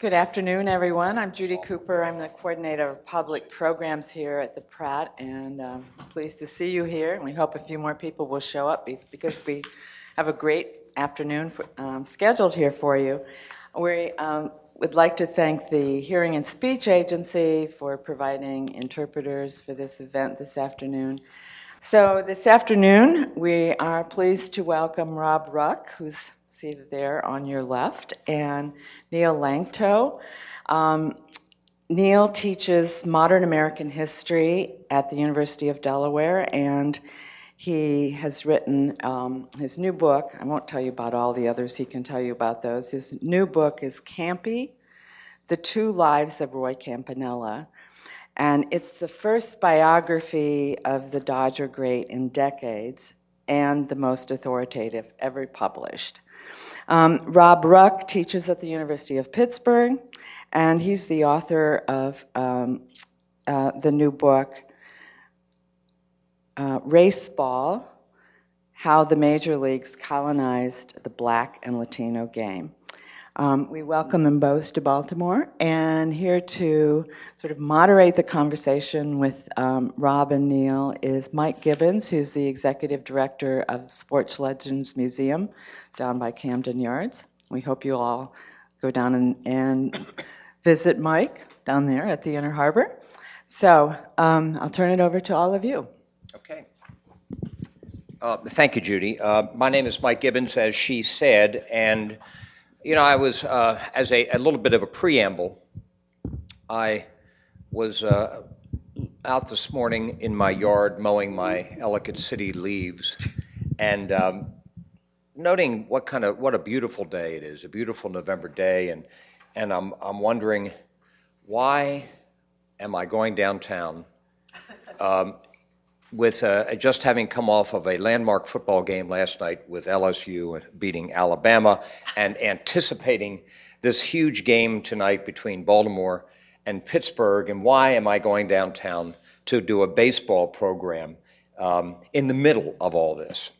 Good afternoon, everyone. I'm Judy Cooper. I'm the coordinator of public programs here at the Pratt, and I'm pleased to see you here. And we hope a few more people will show up because we have a great afternoon scheduled here for you. We would like to thank the Hearing and Speech Agency for providing interpreters for this event this afternoon. So this afternoon, we are pleased to welcome Rob Ruck, who's seated there on your left, and Neil Langto. Neil teaches modern American history at the University of Delaware, and he has written his new book. I won't tell you about all the others. He can tell you about those. His new book is Campy, The Two Lives of Roy Campanella, and it's the first biography of the Dodger great in decades and the most authoritative ever published. Rob Ruck teaches at the University of Pittsburgh, and he's the author of the new book, Race Ball, How the Major Leagues Colonized the Black and Latino Game. We welcome them both to Baltimore, and here to sort of moderate the conversation with Rob and Neil is Mike Gibbons, who's the executive director of Sports Legends Museum down by Camden Yards. We hope you all go down and visit Mike down there at the Inner Harbor. So I'll turn it over to all of you. Okay. Thank you, Judy. My name is Mike Gibbons, as she said, and you know, I was, as a little bit of a preamble, I was out this morning in my yard mowing my Ellicott City leaves and noting what a beautiful day it is, a beautiful November day, and I'm wondering, why am I going downtown with just having come off of a landmark football game last night with LSU beating Alabama and anticipating this huge game tonight between Baltimore and Pittsburgh, and why am I going downtown to do a baseball program in the middle of all this?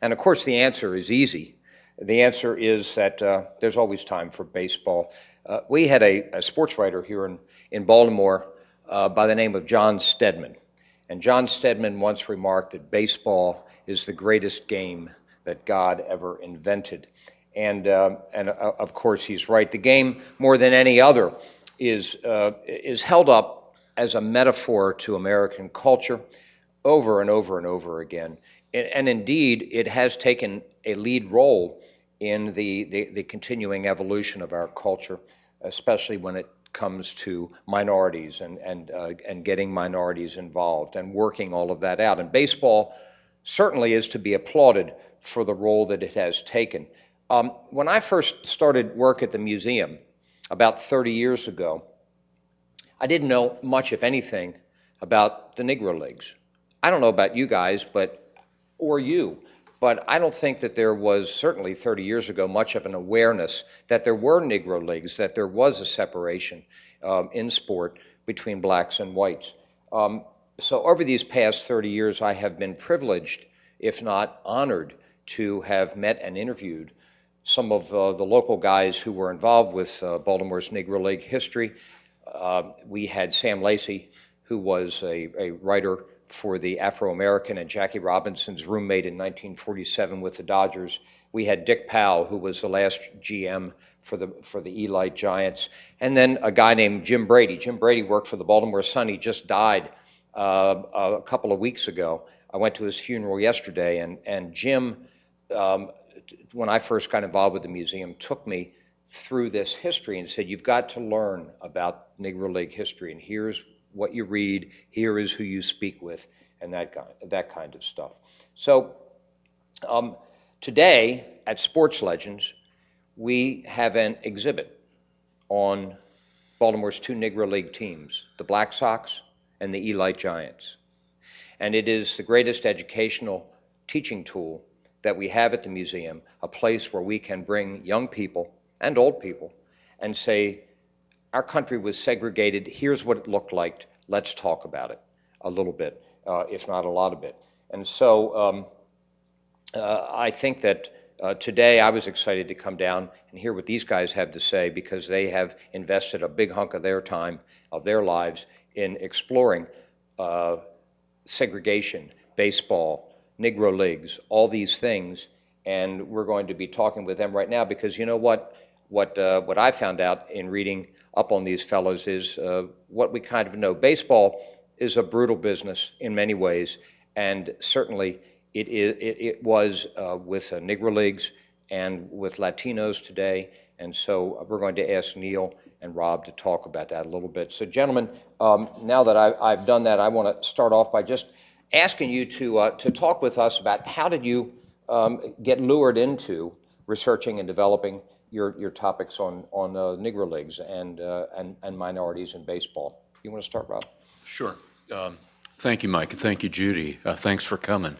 And of course the answer is easy. The answer is that there's always time for baseball. We had a sports writer here in Baltimore by the name of John Stedman. And John Stedman once remarked that baseball is the greatest game that God ever invented. And of course, he's right. The game, more than any other, is held up as a metaphor to American culture over and over and over again. And indeed, it has taken a lead role in the continuing evolution of our culture, especially when it comes to minorities and getting minorities involved and working all of that out. And baseball certainly is to be applauded for the role that it has taken. When I first started work at the museum about 30 years ago, I didn't know much, if anything, about the Negro Leagues. I don't know about you guys, but I don't think that there was, certainly 30 years ago, much of an awareness that there were Negro Leagues, that there was a separation in sport between blacks and whites. So over these past 30 years, I have been privileged, if not honored, to have met and interviewed some of the local guys who were involved with Baltimore's Negro League history. We had Sam Lacy, who was a writer for the Afro-American, and Jackie Robinson's roommate in 1947 with the Dodgers. We had Dick Powell, who was the last GM for the Elite Giants, and then a guy named Jim Brady. Jim Brady worked for the Baltimore Sun. He just died a couple of weeks ago. I went to his funeral yesterday, and Jim, when I first got involved with the museum, took me through this history and said, you've got to learn about Negro League history, and here's what you read, here is who you speak with, and that kind of stuff. So today at Sports Legends, we have an exhibit on Baltimore's two Negro League teams, the Black Sox and the Elite Giants. And it is the greatest educational teaching tool that we have at the museum, a place where we can bring young people and old people and say, our country was segregated. Here's what it looked like. Let's talk about it a little bit, if not a lot of it. And so I think that Today, I was excited to come down and hear what these guys have to say, because they have invested a big hunk of their time, of their lives, in exploring segregation, baseball, Negro Leagues, all these things. And we're going to be talking with them right now, because you know what I found out in reading up on these fellows is what we kind of know. Baseball is a brutal business in many ways, and certainly it was with Negro Leagues and with Latinos today. And so we're going to ask Neil and Rob to talk about that a little bit. So gentlemen, now that I've done that, I want to start off by just asking you to talk with us about how did you get lured into researching and developing your topics on Negro Leagues and minorities in baseball. You want to start, Rob? Sure. Thank you, Mike, and thank you, Judy. Thanks for coming.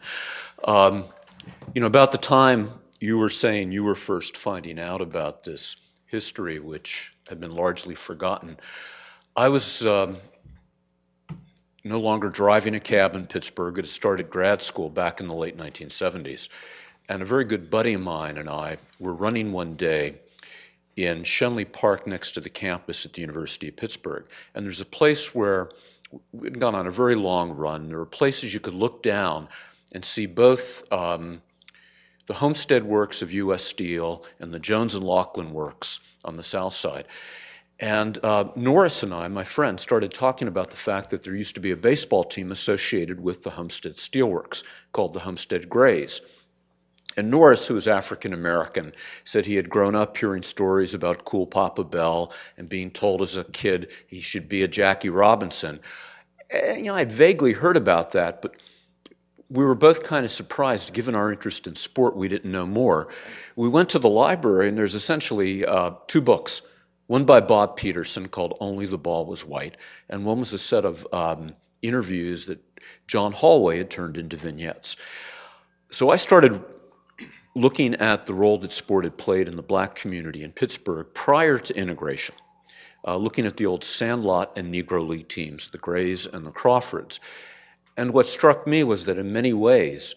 You know, about the time you were saying you were first finding out about this history, which had been largely forgotten, I was no longer driving a cab in Pittsburgh. It had started grad school back in the late 1970s. And a very good buddy of mine and I were running one day in Shenley Park next to the campus at the University of Pittsburgh. And there's a place where we'd gone on a very long run. There were places you could look down and see both the Homestead Works of U.S. Steel and the Jones and Laughlin Works on the south side. And Norris and I, my friend, started talking about the fact that there used to be a baseball team associated with the Homestead Steelworks called the Homestead Grays. And Norris, who was African American, said he had grown up hearing stories about Cool Papa Bell and being told as a kid he should be a Jackie Robinson. And, you know, I'd vaguely heard about that, but we were both kind of surprised. Given our interest in sport, we didn't know more. We went to the library, and there's essentially two books, one by Bob Peterson called Only the Ball Was White, and one was a set of interviews that John Hallway had turned into vignettes. So I started looking at the role that sport had played in the black community in Pittsburgh prior to integration, looking at the old Sandlot and Negro League teams, the Grays and the Crawfords. And what struck me was that in many ways,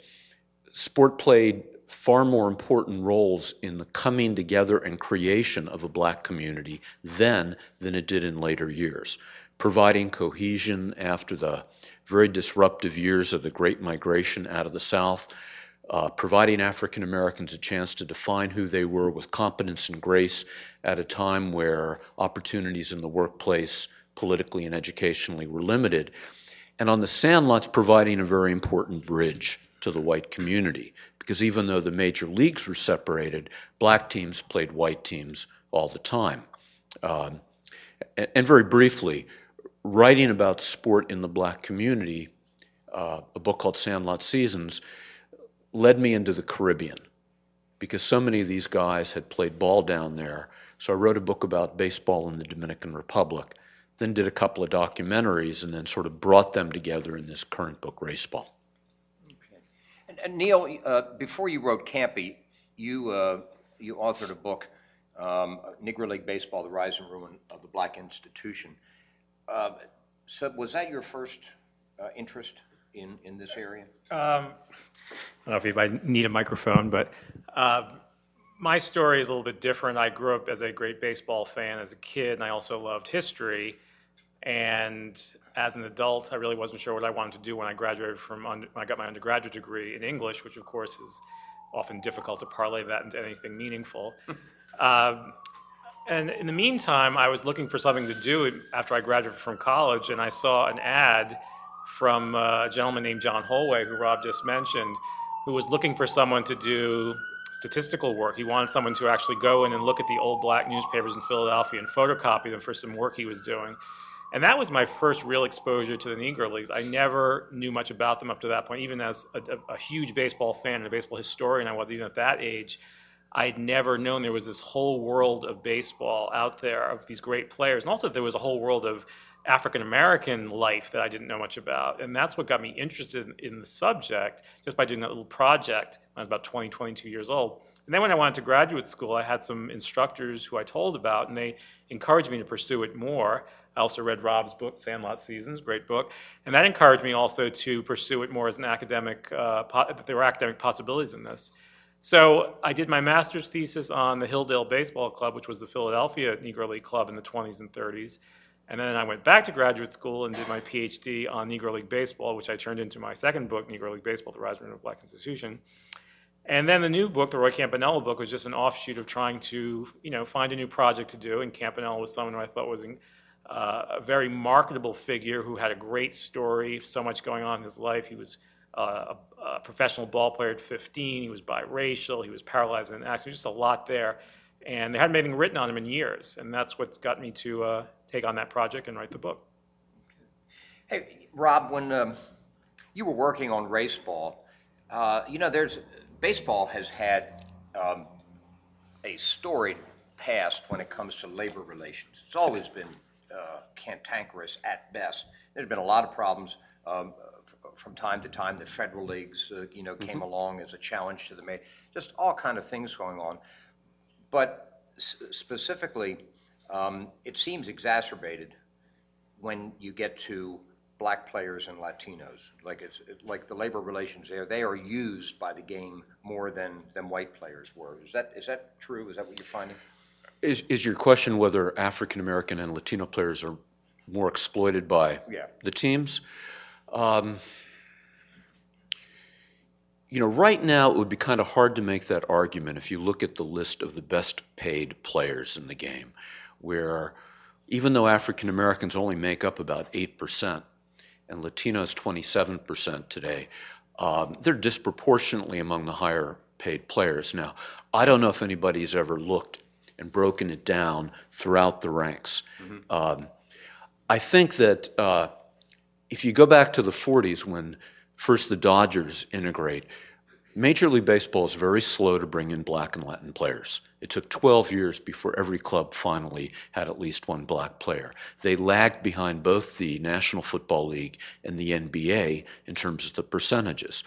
sport played far more important roles in the coming together and creation of a black community then than it did in later years, providing cohesion after the very disruptive years of the Great Migration out of the South, providing African Americans a chance to define who they were with competence and grace at a time where opportunities in the workplace, politically and educationally, were limited. And on the Sandlots, providing a very important bridge to the white community, because even though the major leagues were separated, black teams played white teams all the time. And very briefly, writing about sport in the black community, a book called Sandlot Seasons, led me into the Caribbean, because so many of these guys had played ball down there. So I wrote a book about baseball in the Dominican Republic, then did a couple of documentaries, and then sort of brought them together in this current book, Race Ball. Okay. And Neil, before you wrote Campy, you authored a book, Negro League Baseball, The Rise and Ruin of the Black Institution. So was that your first interest in this area? I don't know if anybody need a microphone, but my story is a little bit different. I grew up as a great baseball fan as a kid, and I also loved history. And as an adult, I really wasn't sure what I wanted to do when I graduated when I got my undergraduate degree in English, which of course is often difficult to parlay that into anything meaningful. And in the meantime, I was looking for something to do after I graduated from college, and I saw an ad from a gentleman named John Hallway, who Rob just mentioned, who was looking for someone to do statistical work. He wanted someone to actually go in and look at the old black newspapers in Philadelphia and photocopy them for some work he was doing. And that was my first real exposure to the Negro Leagues. I never knew much about them up to that point. Even as a huge baseball fan and a baseball historian, I was even at that age, I'd never known there was this whole world of baseball out there, of these great players. And also there was a whole world of African-American life that I didn't know much about. And that's what got me interested in the subject, just by doing that little project when I was about 20, 22 years old. And then when I went to graduate school, I had some instructors who I told about, and they encouraged me to pursue it more. I also read Rob's book, Sandlot Seasons, great book. And that encouraged me also to pursue it more as an academic, that there were academic possibilities in this. So I did my master's thesis on the Hilldale Baseball Club, which was the Philadelphia Negro League club in the 20s and 30s. And then I went back to graduate school and did my PhD on Negro League Baseball, which I turned into my second book, Negro League Baseball, The Rise and Reign of the Black Institution. And then the new book, the Roy Campanella book, was just an offshoot of trying to, find a new project to do. And Campanella was someone who I thought was a very marketable figure who had a great story, so much going on in his life. He was a professional ball player at 15. He was biracial. He was paralyzed in an accident. Just a lot there. And they hadn't been written on him in years. And that's what's got me to take on that project and write the book. Okay. Hey, Rob, when you were working on Race Ball, baseball has had a storied past when it comes to labor relations. It's always been cantankerous at best. There's been a lot of problems. From time to time, the federal leagues, came along as a challenge to the major. Just all kind of things going on. But specifically, it seems exacerbated when you get to black players and Latinos. Like like the labor relations there, they are used by the game more than white players were. Is that true? Is that what you're finding? Is your question whether African American and Latino players are more exploited by the teams? Right now it would be kind of hard to make that argument if you look at the list of the best paid players in the game, where even though African Americans only make up about 8% and Latinos 27% today, they're disproportionately among the higher paid players. Now, I don't know if anybody's ever looked and broken it down throughout the ranks. Mm-hmm. I think that if you go back to the 40s when first the Dodgers integrate, Major League Baseball is very slow to bring in black and Latin players. It took 12 years before every club finally had at least one black player. They lagged behind both the National Football League and the NBA in terms of the percentages.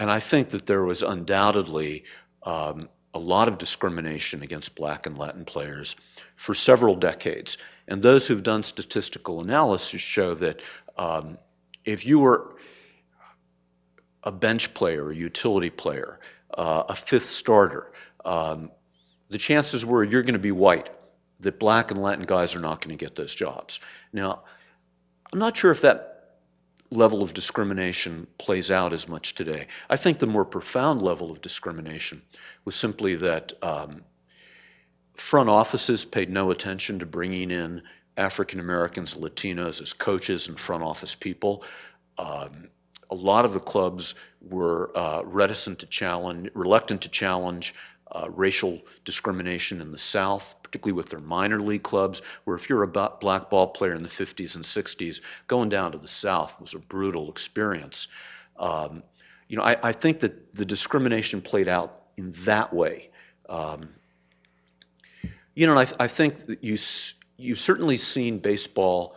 And I think that there was undoubtedly a lot of discrimination against black and Latin players for several decades. And those who've done statistical analysis show that if you were a bench player, a utility player, a fifth starter, the chances were you're going to be white, that black and Latin guys are not going to get those jobs. Now, I'm not sure if that level of discrimination plays out as much today. I think the more profound level of discrimination was simply that front offices paid no attention to bringing in African Americans, Latinos as coaches and front office people. A lot of the clubs were reluctant to challenge racial discrimination in the South, particularly with their minor league clubs, where if you're a black ball player in the 50s and 60s, going down to the South was a brutal experience. I think that the discrimination played out in that way. I think that you've certainly seen baseball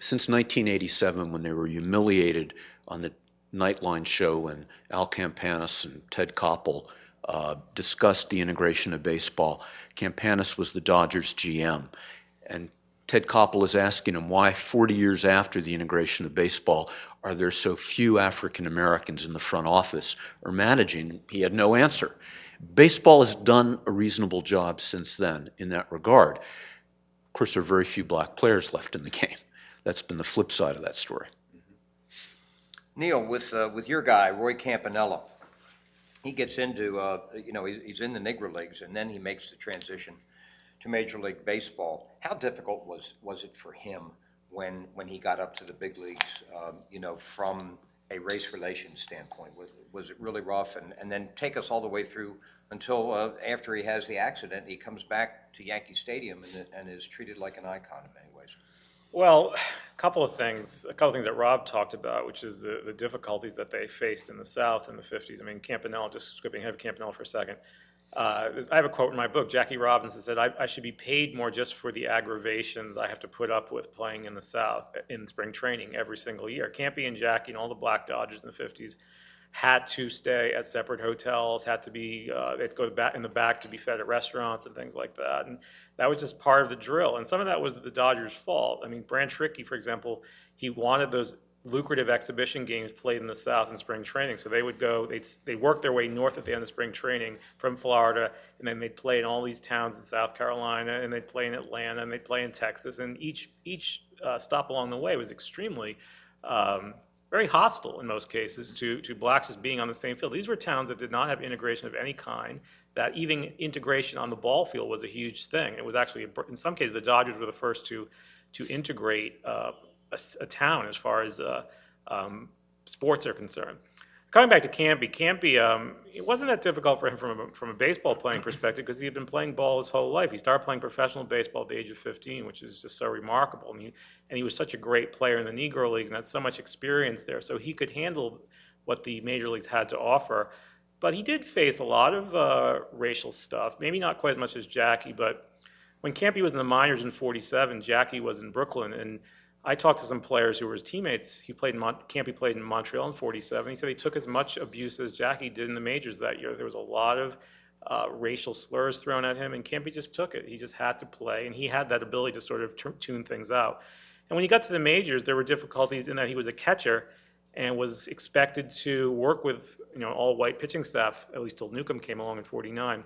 since 1987 when they were humiliated on the Nightline show when Al Campanis and Ted Koppel discussed the integration of baseball. Campanis was the Dodgers GM, and Ted Koppel is asking him why 40 years after the integration of baseball are there so few African Americans in the front office or managing. He had no answer. Baseball has done a reasonable job since then in that regard. Of course, there are very few black players left in the game. That's been the flip side of that story. Mm-hmm. Neil, with your guy, Roy Campanella, he gets into, he's in the Negro Leagues, and then he makes the transition to Major League Baseball. How difficult was it for him when he got up to the big leagues, from a race relations standpoint? Was it really rough? And then take us all the way through until after he has the accident, he comes back to Yankee Stadium and is treated like an icon in many ways. Well, a couple of things that Rob talked about, which is the difficulties that they faced in the South in the 50s. I mean, Campanella, just skipping ahead of Campanella for a second. I have a quote in my book. Jackie Robinson said, I should be paid more just for the aggravations I have to put up with playing in the South in spring training every single year. Campy and Jackie and all the black Dodgers in the 50s had to stay at separate hotels, they'd go in the back to be fed at restaurants and things like that. And that was just part of the drill. And some of that was the Dodgers' fault. I mean, Branch Rickey, for example, he wanted those lucrative exhibition games played in the South in spring training. So they would go, they worked their way north at the end of spring training from Florida, and then they'd play in all these towns in South Carolina, and they'd play in Atlanta, and they'd play in Texas, and each stop along the way was extremely very hostile in most cases to blacks just being on the same field. These were towns that did not have integration of any kind, that even integration on the ball field was a huge thing. It was actually, in some cases, the Dodgers were the first to integrate a town as far as sports are concerned. Coming back to Campy, it wasn't that difficult for him from a baseball playing perspective, because he had been playing ball his whole life. He started playing professional baseball at the age of 15, which is just so remarkable. And he was such a great player in the Negro Leagues and had so much experience there, so he could handle what the major leagues had to offer. But he did face a lot of racial stuff, maybe not quite as much as Jackie, but when Campy was in the minors in 1947, Jackie was in Brooklyn, and I talked to some players who were his teammates. Campy played in Montreal in 1947. He said he took as much abuse as Jackie did in the majors that year. There was a lot of racial slurs thrown at him, and Campy just took it. He just had to play, and he had that ability to sort of tune things out. And when he got to the majors, there were difficulties in that he was a catcher and was expected to work with all-white pitching staff, at least till Newcomb came along in 1949.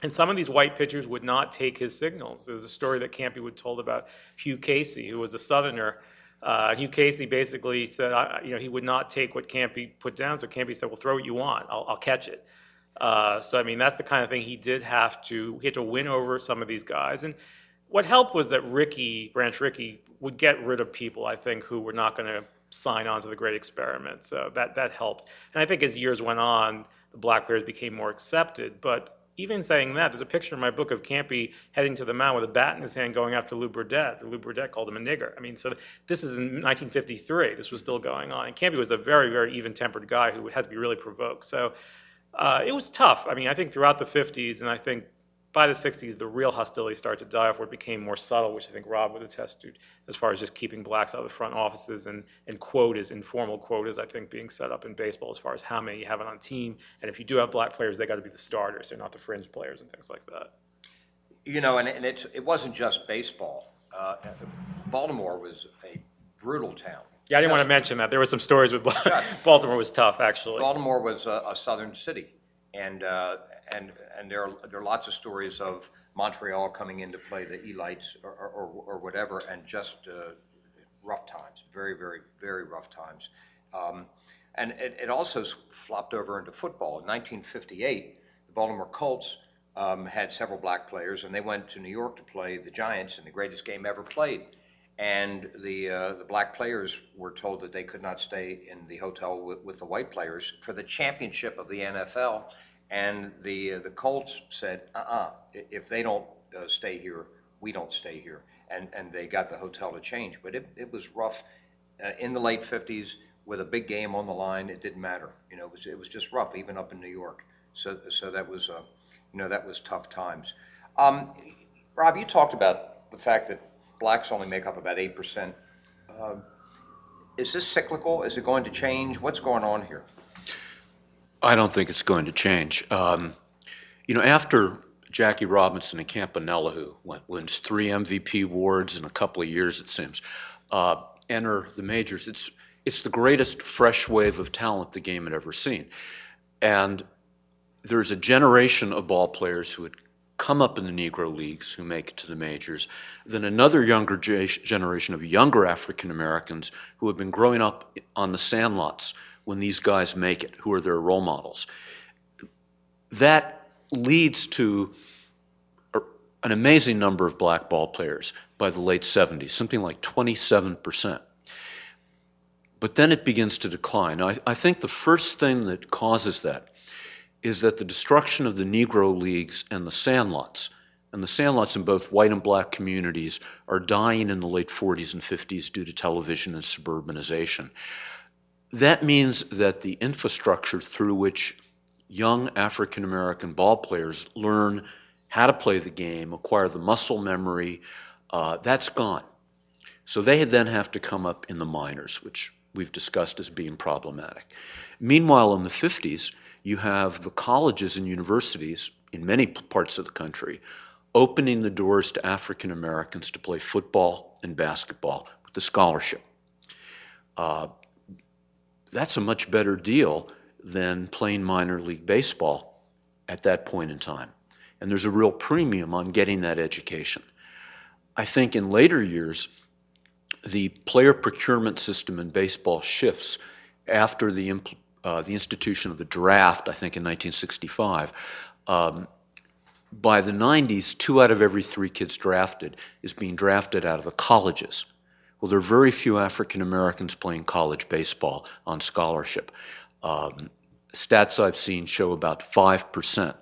And some of these white pitchers would not take his signals. There's a story that Campy would told about Hugh Casey, who was a Southerner. Hugh Casey basically said, he would not take what Campy put down. So Campy said, "Well, throw what you want. I'll catch it." That's the kind of thing he had to win over some of these guys. And what helped was that Branch Rickey, would get rid of people, I think, who were not going to sign on to the great experiment. So that helped. And I think as years went on, the black players became more accepted, but even saying that, there's a picture in my book of Campy heading to the mound with a bat in his hand going after Lou Burdette. Lou Burdette called him a nigger. So this is in 1953. This was still going on. And Campy was a very, very even-tempered guy who had to be really provoked. So it was tough. I think throughout the 50s, and I think by the 60s, the real hostility started to die off, where it became more subtle, which I think Rob would attest to, as far as just keeping blacks out of the front offices and quotas, informal quotas, I think, being set up in baseball as far as how many you have on a team. And if you do have black players, they got to be the starters. They're not the fringe players and things like that. It wasn't just baseball. Baltimore was a brutal town. Yeah, I didn't want to mention that. There were some stories with Baltimore was tough, actually. Baltimore was a southern city. And there are lots of stories of Montreal coming in to play the Elites or whatever, and just rough times, very, very, very rough times. And it also flopped over into football. In 1958, the Baltimore Colts had several black players, and they went to New York to play the Giants in the greatest game ever played. And the black players were told that they could not stay in the hotel with the white players for the championship of the NFL. And the Colts said, if they don't stay here, we don't stay here. And they got the hotel to change. But it was rough in the late 50s with a big game on the line. It didn't matter. It was just rough, even up in New York. So that was that was tough times. Rob, you talked about the fact that blacks only make up about 8%. Is this cyclical? Is it going to change? What's going on here? I don't think it's going to change. After Jackie Robinson and Campanella, who wins 3 MVP awards in a couple of years, it seems, enter the majors, it's the greatest fresh wave of talent the game had ever seen. And there's a generation of ball players who had come up in the Negro Leagues who make it to the majors, then another younger generation of younger African Americans who have been growing up on the sandlots when these guys make it, who are their role models. That leads to an amazing number of black ball players by the late 70s, something like 27%. But then it begins to decline. Now, I think the first thing that causes that is that the destruction of the Negro Leagues and the Sandlots, in both white and black communities are dying in the late 40s and 50s due to television and suburbanization. That means that the infrastructure through which young African American ball players learn how to play the game, acquire the muscle memory, that's gone. So they then have to come up in the minors, which we've discussed as being problematic. Meanwhile, in the 50s, you have the colleges and universities in many parts of the country opening the doors to African Americans to play football and basketball with a scholarship. That's a much better deal than playing minor league baseball at that point in time. And there's a real premium on getting that education. I think in later years, the player procurement system in baseball shifts after the institution of the draft, I think in 1965. By the 90s, 2 out of every 3 kids drafted is being drafted out of the colleges. Well, there are very few African Americans playing college baseball on scholarship. Stats I've seen show about 5%,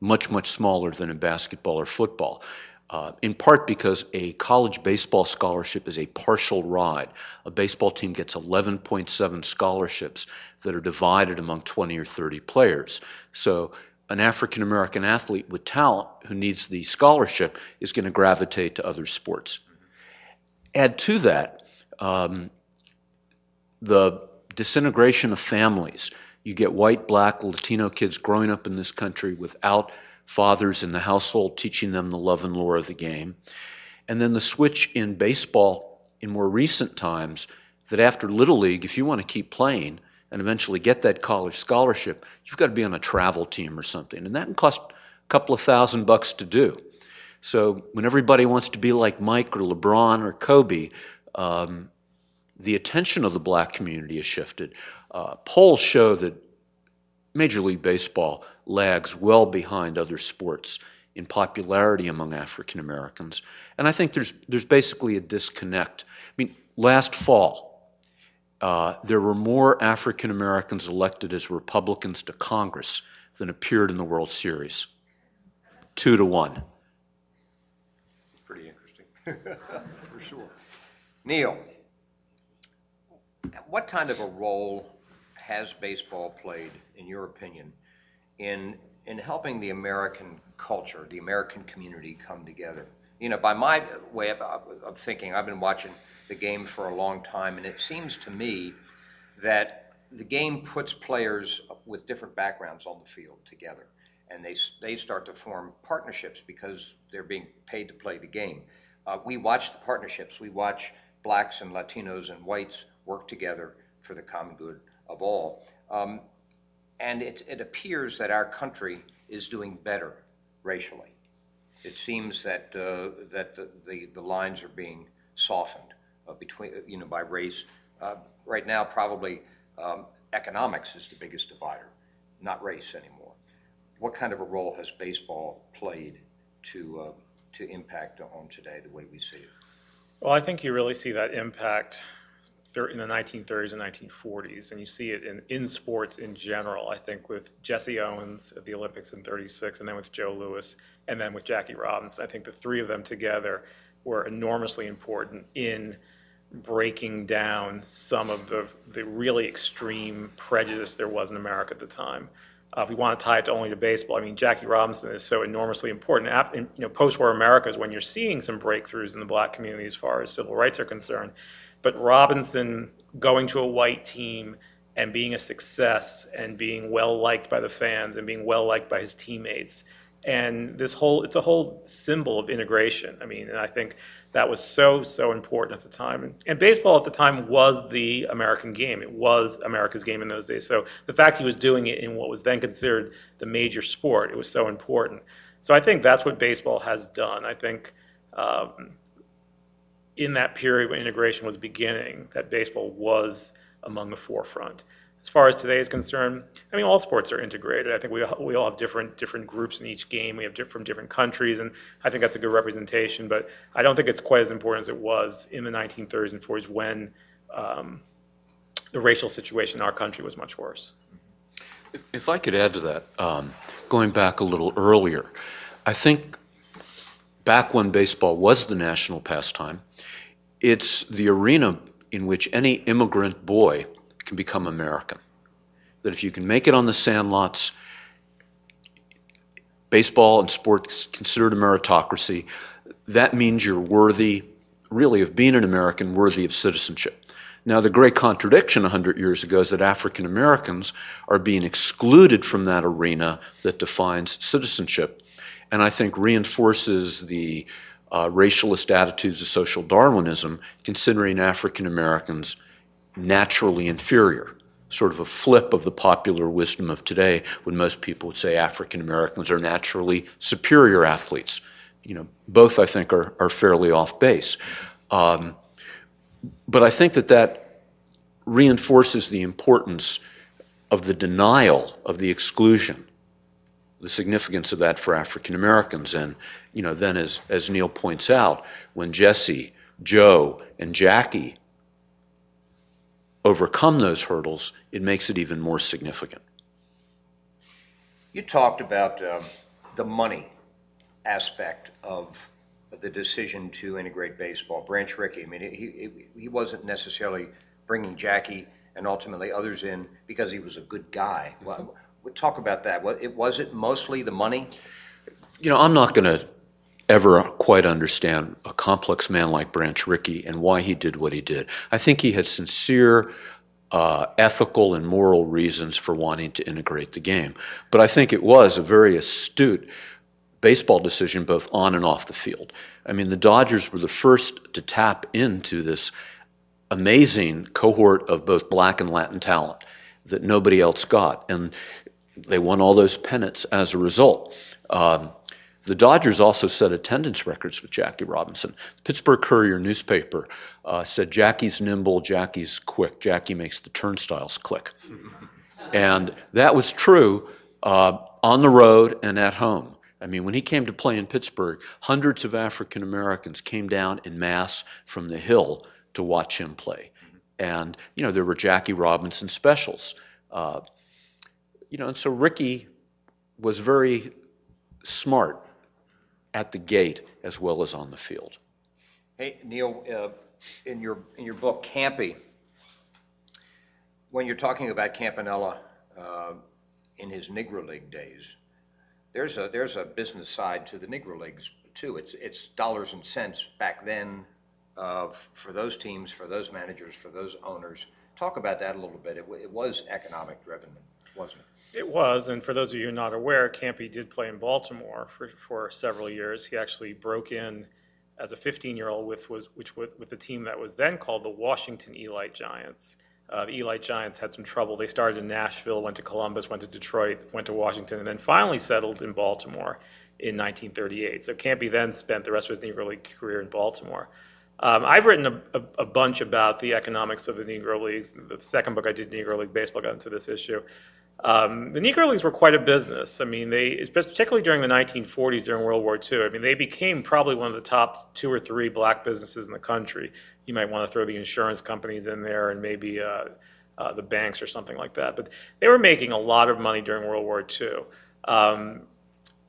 much, much smaller than in basketball or football, in part because a college baseball scholarship is a partial ride. A baseball team gets 11.7 scholarships that are divided among 20 or 30 players. So an African American athlete with talent who needs the scholarship is going to gravitate to other sports. Add to that the disintegration of families. You get white, black, Latino kids growing up in this country without fathers in the household teaching them the love and lore of the game. And then the switch in baseball in more recent times that after Little League, if you want to keep playing and eventually get that college scholarship, you've got to be on a travel team or something. And that can cost a couple of $1,000 to do. So when everybody wants to be like Mike or LeBron or Kobe, the attention of the black community has shifted. Polls show that Major League Baseball lags well behind other sports in popularity among African Americans. And I think there's basically a disconnect. I mean, last fall, there were more African Americans elected as Republicans to Congress than appeared in the World Series, 2-1. Pretty interesting, for sure. Neil, what kind of a role has baseball played, in your opinion, in helping the American culture, the American community come together? You know, by my way of thinking, I've been watching the game for a long time, and it seems to me that the game puts players with different backgrounds on the field together, and they start to form partnerships because they're being paid to play the game. We watch the partnerships. We watch blacks and Latinos and whites work together for the common good of all. And it appears that our country is doing better racially. It seems that the lines are being softened between, you know, by race. Right now, probably economics is the biggest divider, not race anymore. What kind of a role has baseball played to impact on today, the way we see it? Well, I think you really see that impact in the 1930s and 1940s, and you see it in sports in general, I think, with Jesse Owens at the Olympics in 36, and then with Joe Louis, and then with Jackie Robinson. I think the three of them together were enormously important in breaking down some of the really extreme prejudice there was in America at the time. If we want to tie it only to baseball, I mean, Jackie Robinson is so enormously important. You know, post-war America is when you're seeing some breakthroughs in the black community as far as civil rights are concerned. But Robinson going to a white team and being a success and being well-liked by the fans and being well-liked by his teammates. And it's a whole symbol of integration. I mean, and I think that was so, so important at the time. And baseball at the time was the American game. It was America's game in those days. So the fact he was doing it in what was then considered the major sport, it was so important. So I think that's what baseball has done. I think in that period when integration was beginning, that baseball was among the forefront. As far as today is concerned, I mean, all sports are integrated. I think we all have different groups in each game. We have from different countries, and I think that's a good representation. But I don't think it's quite as important as it was in the 1930s and 40s when the racial situation in our country was much worse. If I could add to that, going back a little earlier, I think back when baseball was the national pastime, it's the arena in which any immigrant boy can become American. That if you can make it on the sandlots, baseball and sports considered a meritocracy, that means you're worthy, really, of being an American, worthy of citizenship. Now, the great contradiction 100 years ago is that African Americans are being excluded from that arena that defines citizenship, and I think reinforces the racialist attitudes of social Darwinism, considering African Americans naturally inferior, sort of a flip of the popular wisdom of today when most people would say African Americans are naturally superior athletes. You know, both, I think, are fairly off base. But I think that reinforces the importance of the denial of the exclusion, the significance of that for African Americans. And, you know, then as Neil points out, when Jesse, Joe, and Jackie overcome those hurdles, it makes it even more significant. You talked about the money aspect of the decision to integrate baseball. Branch Rickey, I mean, he wasn't necessarily bringing Jackie and ultimately others in because he was a good guy. Mm-hmm. Well, we'll talk about that. Was it mostly the money? You know, I'm not going to ever quite understand a complex man like Branch Rickey and why he did what he did. I think he had sincere ethical and moral reasons for wanting to integrate the game. But I think it was a very astute baseball decision both on and off the field. I mean, the Dodgers were the first to tap into this amazing cohort of both black and Latin talent that nobody else got. And they won all those pennants as a result. The Dodgers also set attendance records with Jackie Robinson. The Pittsburgh Courier newspaper said, "Jackie's nimble, Jackie's quick, Jackie makes the turnstiles click." And that was true on the road and at home. I mean, when he came to play in Pittsburgh, hundreds of African Americans came down in mass from the Hill to watch him play. And, you know, there were Jackie Robinson specials. You know, and so Rickey was very smart at the gate as well as on the field. Hey, Neil, in your book, Campy, when you're talking about Campanella in his Negro League days, there's a business side to the Negro Leagues too. It's dollars and cents back then for those teams, for those managers, for those owners. Talk about that a little bit. It was economic driven, wasn't it? It was, and for those of you not aware, Campy did play in Baltimore for several years. He actually broke in as a 15-year-old with a team that was then called the Washington Elite Giants. The Elite Giants had some trouble. They started in Nashville, went to Columbus, went to Detroit, went to Washington, and then finally settled in Baltimore in 1938. So Campy then spent the rest of his Negro League career in Baltimore. I've written a bunch about the economics of the Negro Leagues. The second book I did, Negro League Baseball, got into this issue. The Negro Leagues were quite a business. I mean, particularly during the 1940s, during World War II, I mean, they became probably one of the top two or three black businesses in the country. You might want to throw the insurance companies in there and maybe the banks or something like that. But they were making a lot of money during World War II.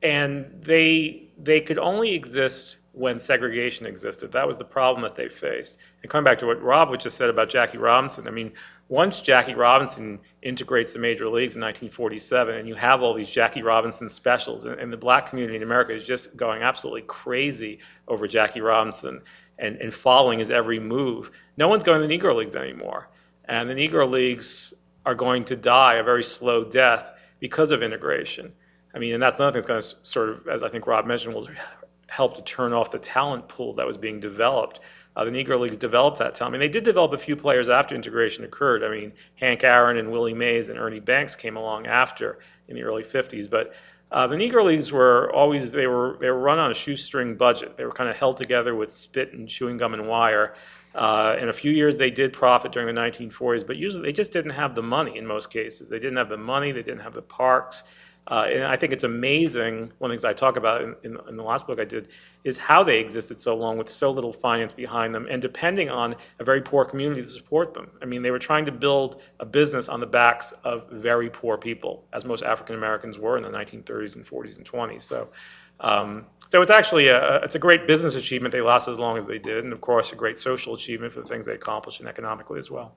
And they could only exist when segregation existed. That was the problem that they faced. And coming back to what Rob just said about Jackie Robinson, I mean, once Jackie Robinson integrates the major leagues in 1947 and you have all these Jackie Robinson specials, and the black community in America is just going absolutely crazy over Jackie Robinson and following his every move, no one's going to the Negro Leagues anymore. And the Negro Leagues are going to die a very slow death because of integration. I mean, and that's another thing that's going to sort of, as I think Rob mentioned, will help to turn off the talent pool that was being developed. The Negro Leagues developed that talent. I mean, they did develop a few players after integration occurred. I mean, Hank Aaron and Willie Mays and Ernie Banks came along after in the early 50s. But the Negro Leagues were always, they were run on a shoestring budget. They were kind of held together with spit and chewing gum and wire. In a few years, they did profit during the 1940s, but usually they just didn't have the money in most cases. They didn't have the money. They didn't have the parks. And I think it's amazing, one of the things I talk about in the last book I did, is how they existed so long with so little finance behind them and depending on a very poor community to support them. I mean, they were trying to build a business on the backs of very poor people, as most African Americans were in the 1930s and 40s and 20s. So it's actually it's a great business achievement they lasted as long as they did, and of course a great social achievement for the things they accomplished and economically as well.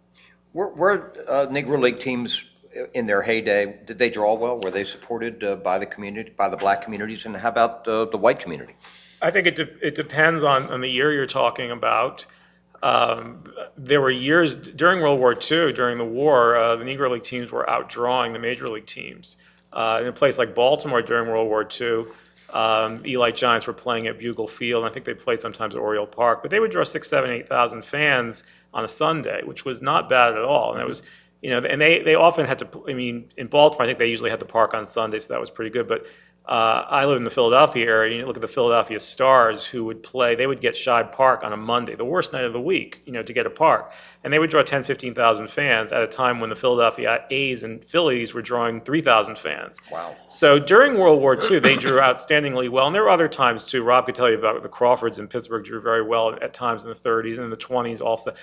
Were Negro League teams in their heyday, did they draw well? Were they supported by the community, by the black communities, and how about the white community? I think it depends on the year you're talking about. There were years during World War II, during the war, the Negro League teams were outdrawing the major league teams. In a place like Baltimore during World War II, Elite Giants were playing at Bugle Field, and I think they played sometimes at Oriole Park, but they would draw 6,000, 7,000, 8,000 fans on a Sunday, which was not bad at all. And it was, you know, and they often had to, I mean, in Baltimore, I think they usually had the park on Sunday, so that was pretty good. But I live in the Philadelphia area, and you look at the Philadelphia Stars who would play, they would get Shibe Park on a Monday, the worst night of the week, you know, to get a park. And they would draw 10,000, 15,000 fans at a time when the Philadelphia A's and Phillies were drawing 3,000 fans. Wow. So during World War II, they drew outstandingly well. And there were other times, too. Rob could tell you about the Crawfords in Pittsburgh drew very well at times in the 30s and in the 20s also.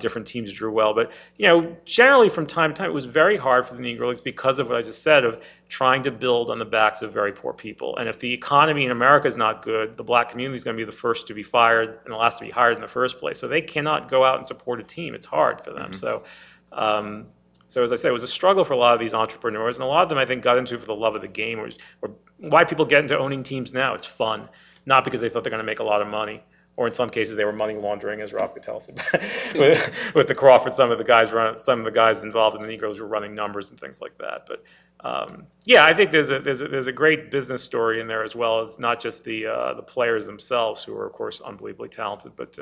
Different teams drew well. But, you know, generally from time to time, it was very hard for the Negro Leagues because of what I just said of trying to build on the backs of very poor people. And if the economy in America is not good, the black community is going to be the first to be fired and the last to be hired in the first place. So they cannot go out and support a team. It's hard for them. Mm-hmm. So as I say, it was a struggle for a lot of these entrepreneurs. And a lot of them, I think, got into it for the love of the game, or why people get into owning teams now. It's fun, not because they thought they're going to make a lot of money. Or in some cases, they were money laundering, as Rob could tell us about. with the Crawfords, some of the guys involved in the Negroes were running numbers and things like that. But yeah, I think there's a great business story in there as well. It's not just the players themselves, who are of course unbelievably talented, but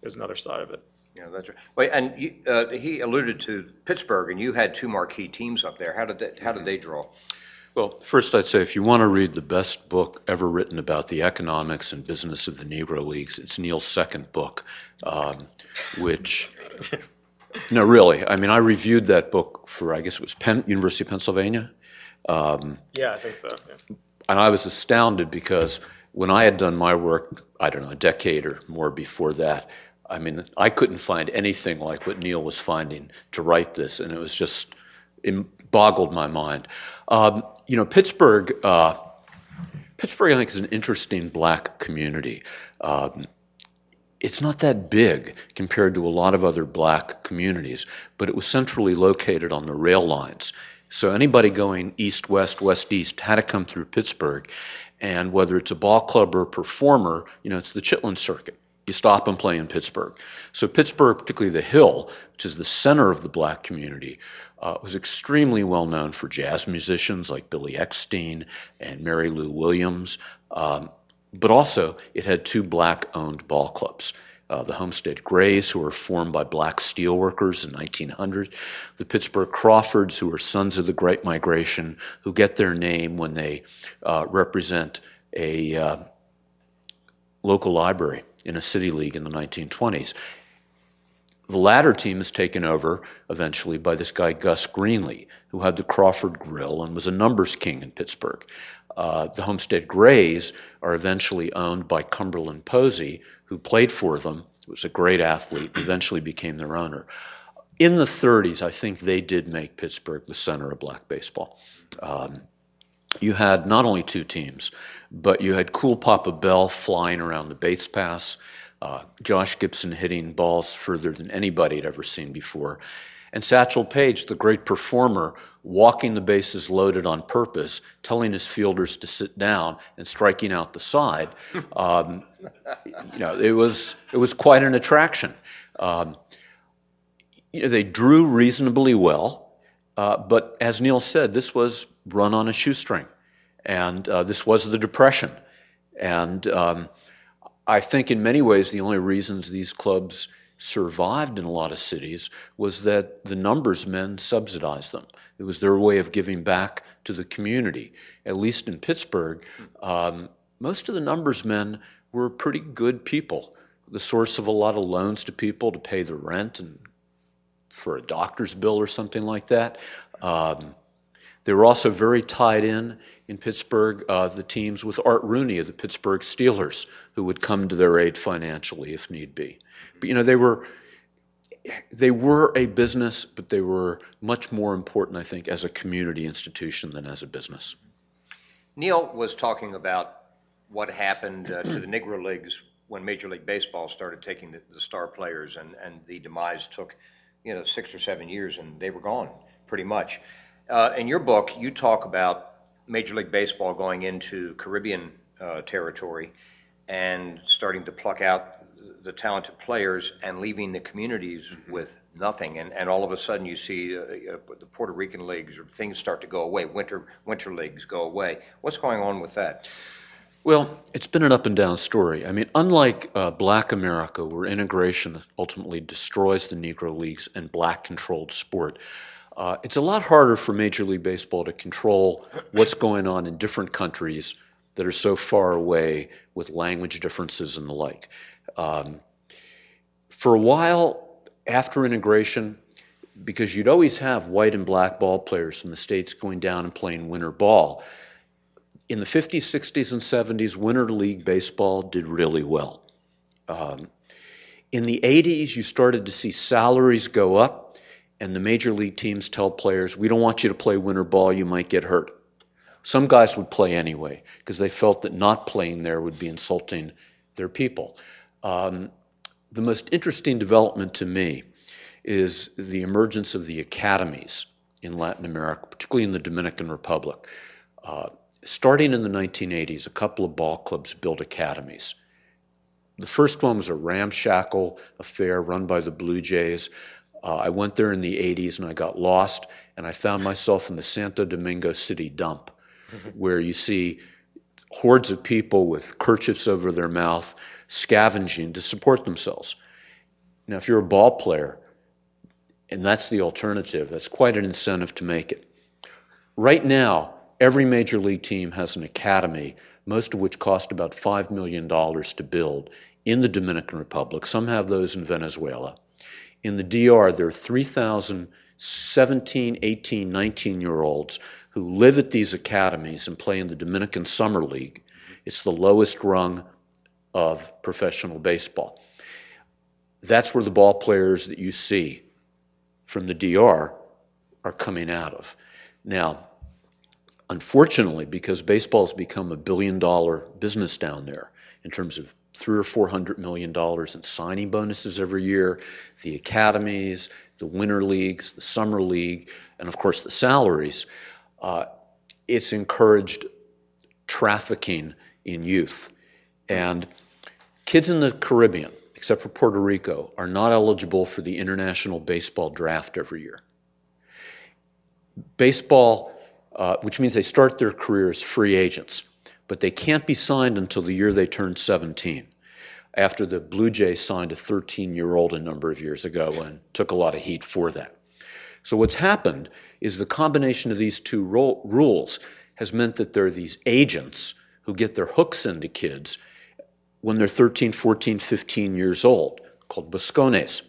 there's another side of it. Yeah, that's right. Wait, and you, he alluded to Pittsburgh, and you had two marquee teams up there. How did they draw? Well, first I'd say if you want to read the best book ever written about the economics and business of the Negro Leagues, it's Neil's second book, which, no, really, I mean, I reviewed that book for, I guess it was University of Pennsylvania. Yeah, I think so. Yeah. And I was astounded because when I had done my work, I don't know, a decade or more before that, I mean, I couldn't find anything like what Neil was finding to write this, and it was just... It boggled my mind. You know, Pittsburgh, I think, is an interesting black community. It's not that big compared to a lot of other black communities, but it was centrally located on the rail lines. So anybody going east-west, west-east had to come through Pittsburgh. And whether it's a ball club or a performer, you know, it's the Chitlin Circuit. You stop and play in Pittsburgh. So Pittsburgh, particularly the Hill, which is the center of the black community, was extremely well known for jazz musicians like Billy Eckstein and Mary Lou Williams. But also, it had two black-owned ball clubs. The Homestead Grays, who were formed by black steelworkers in 1900. The Pittsburgh Crawfords, who were sons of the Great Migration, who get their name when they represent a local library in a city league in the 1920s. The latter team is taken over eventually by this guy Gus Greenlee, who had the Crawford Grill and was a numbers king in Pittsburgh. The Homestead Grays are eventually owned by Cumberland Posey, who played for them, was a great athlete, eventually became their owner. In the 30s, I think they did make Pittsburgh the center of black baseball. You had not only two teams, but you had Cool Papa Bell flying around the Bates Pass, Josh Gibson hitting balls further than anybody had ever seen before, and Satchel Paige, the great performer, walking the bases loaded on purpose, telling his fielders to sit down and striking out the side. You know, it was quite an attraction. You know, they drew reasonably well, but as Neil said, this was run on a shoestring. And this was the Depression. And I think in many ways the only reasons these clubs survived in a lot of cities was that the numbers men subsidized them. It was their way of giving back to the community. At least in Pittsburgh, most of the numbers men were pretty good people, the source of a lot of loans to people to pay the rent and for a doctor's bill or something like that. They were also very tied in Pittsburgh, the teams with Art Rooney of the Pittsburgh Steelers, who would come to their aid financially if need be. But, you know, they were a business, but they were much more important, I think, as a community institution than as a business. Neil was talking about what happened to the Negro Leagues when Major League Baseball started taking the star players, and the demise took, you know, 6 or 7 years, and they were gone pretty much. In your book, you talk about Major League Baseball going into Caribbean territory and starting to pluck out the talented players and leaving the communities with nothing. And all of a sudden you see the Puerto Rican leagues or things start to go away, winter leagues go away. What's going on with that? Well, it's been an up and down story. I mean, unlike Black America, where integration ultimately destroys the Negro Leagues and Black-controlled sport, it's a lot harder for Major League Baseball to control what's going on in different countries that are so far away with language differences and the like. For a while after integration, because you'd always have white and black ball players from the States going down and playing winter ball, in the 50s, 60s, and 70s, winter league baseball did really well. In the 80s, you started to see salaries go up, and the major league teams tell players, we don't want you to play winter ball, you might get hurt. Some guys would play anyway, because they felt that not playing there would be insulting their people. The most interesting development to me is the emergence of the academies in Latin America, particularly in the Dominican Republic. Starting in the 1980s, a couple of ball clubs built academies. The first one was a ramshackle affair run by the Blue Jays. I went there in the 80s and I got lost, and I found myself in the Santo Domingo city dump, where you see hordes of people with kerchiefs over their mouth scavenging to support themselves. Now, if you're a ball player, and that's the alternative, that's quite an incentive to make it. Right now, every major league team has an academy, most of which cost about $5 million to build in the Dominican Republic. Some have those in Venezuela. In the DR, there are 3,000 17, 18, 19-year-olds who live at these academies and play in the Dominican Summer League. It's the lowest rung of professional baseball. That's where the ball players that you see from the DR are coming out of. Now, unfortunately, because baseball has become a billion-dollar business down there in terms of $300 or $400 million in signing bonuses every year, the academies, the winter leagues, the summer league, and of course the salaries, it's encouraged trafficking in youth. And kids in the Caribbean, except for Puerto Rico, are not eligible for the international baseball draft every year. Baseball, which means they start their career as free agents, but they can't be signed until the year they turn 17, after the Blue Jays signed a 13-year-old a number of years ago and took a lot of heat for that. So what's happened is the combination of these two rules has meant that there are these agents who get their hooks into kids when they're 13, 14, 15 years old, called buscones.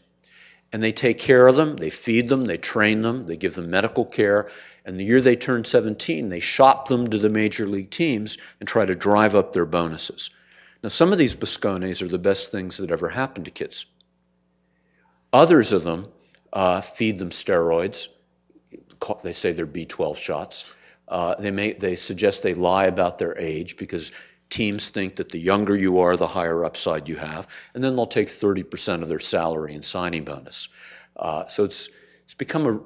And they take care of them, they feed them, they train them, they give them medical care, and the year they turn 17, they shop them to the major league teams and try to drive up their bonuses. Now, some of these buscones are the best things that ever happened to kids. Others of them feed them steroids. They say they're B12 shots. They suggest they lie about their age because teams think that the younger you are, the higher upside you have. And then they'll take 30% of their salary and signing bonus. So it's become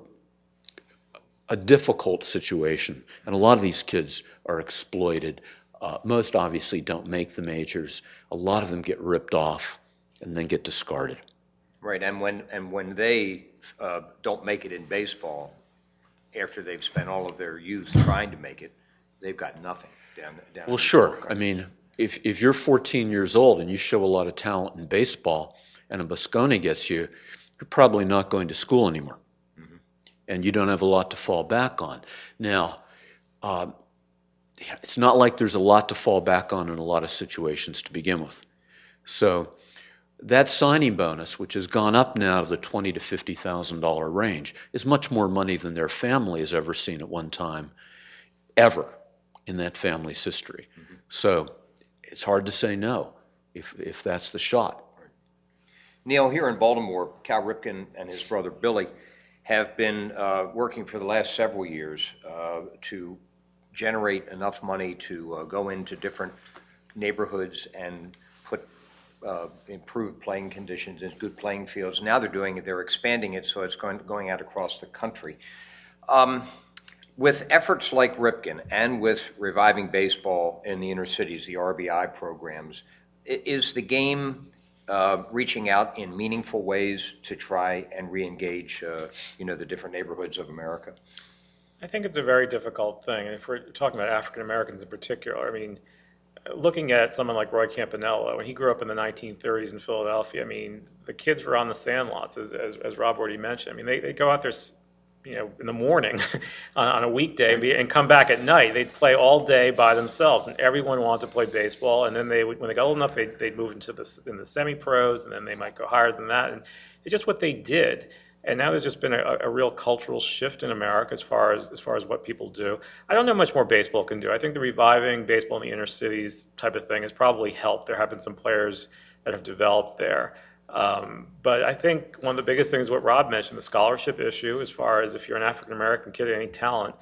a difficult situation. And a lot of these kids are exploited. Most obviously don't make the majors. A lot of them get ripped off and then get discarded. Right, and when they don't make it in baseball, after they've spent all of their youth trying to make it, they've got nothing down. Well, sure. I mean, if you're 14 years old and you show a lot of talent in baseball, and a buscone gets you, you're probably not going to school anymore, mm-hmm. and you don't have a lot to fall back on. Now. It's not like there's a lot to fall back on in a lot of situations to begin with. So that signing bonus, which has gone up now to the $20,000 to $50,000 range, is much more money than their family has ever seen at one time, ever, in that family's history. Mm-hmm. So it's hard to say no if that's the shot. Neil, here in Baltimore, Cal Ripken and his brother Billy have been working for the last several years to generate enough money to go into different neighborhoods and put improved playing conditions and good playing fields. Now they're doing it, they're expanding it, so it's going out across the country. With efforts like Ripken and with reviving baseball in the inner cities, the RBI programs, is the game reaching out in meaningful ways to try and re-engage the different neighborhoods of America? I think it's a very difficult thing. And if we're talking about African Americans in particular, I mean, looking at someone like Roy Campanella, when he grew up in the 1930s in Philadelphia, I mean, the kids were on the sandlots, as Rob already mentioned. I mean, they go out there, you know, in the morning on a weekday and come back at night. They'd play all day by themselves, and everyone wanted to play baseball. And then they, when they got old enough, they'd move into the semi-pros, and then they might go higher than that. And it's just what they did. And now there's just been a real cultural shift in America as far as what people do. I don't know much more baseball can do. I think the reviving baseball in the inner cities type of thing has probably helped. There have been some players that have developed there. But I think one of the biggest things, what Rob mentioned, the scholarship issue, as far as if you're an African-American kid, any talent,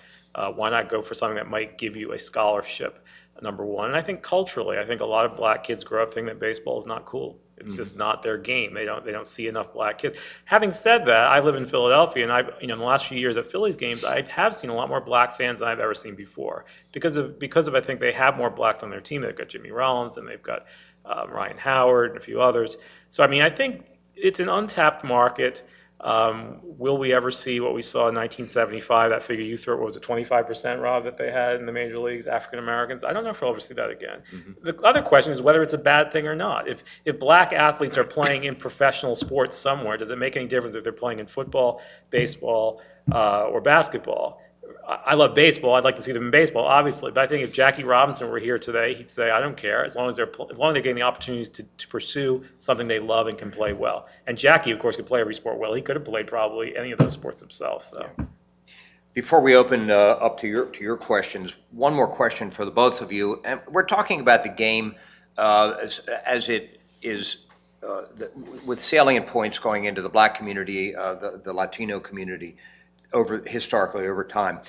why not go for something that might give you a scholarship, number one. And I think culturally, I think a lot of black kids grow up thinking that baseball is not cool. It's mm-hmm. just not their game. They don't see enough black kids. Having said that, I live in Philadelphia, and I've, you know, in the last few years at Phillies games, I have seen a lot more black fans than I've ever seen before because of I think they have more blacks on their team. They've got Jimmy Rollins, and they've got Ryan Howard and a few others. So I mean, I think it's an untapped market. Will we ever see what we saw in 1975? That figure you threw, what was it, 25%, Rob, that they had in the major leagues, African Americans? I don't know if we'll ever see that again. Mm-hmm. The other question is whether it's a bad thing or not. If black athletes are playing in professional sports somewhere, does it make any difference if they're playing in football, baseball, or basketball? I love baseball. I'd like to see them in baseball, obviously. But I think if Jackie Robinson were here today, he'd say, I don't care, as long as they're getting the opportunities to pursue something they love and can play well. And Jackie, of course, could play every sport well. He could have played probably any of those sports himself. So, yeah. Before we open up to your questions, one more question for the both of you. And we're talking about the game as it is, with salient points going into the black community, the Latino community, over time.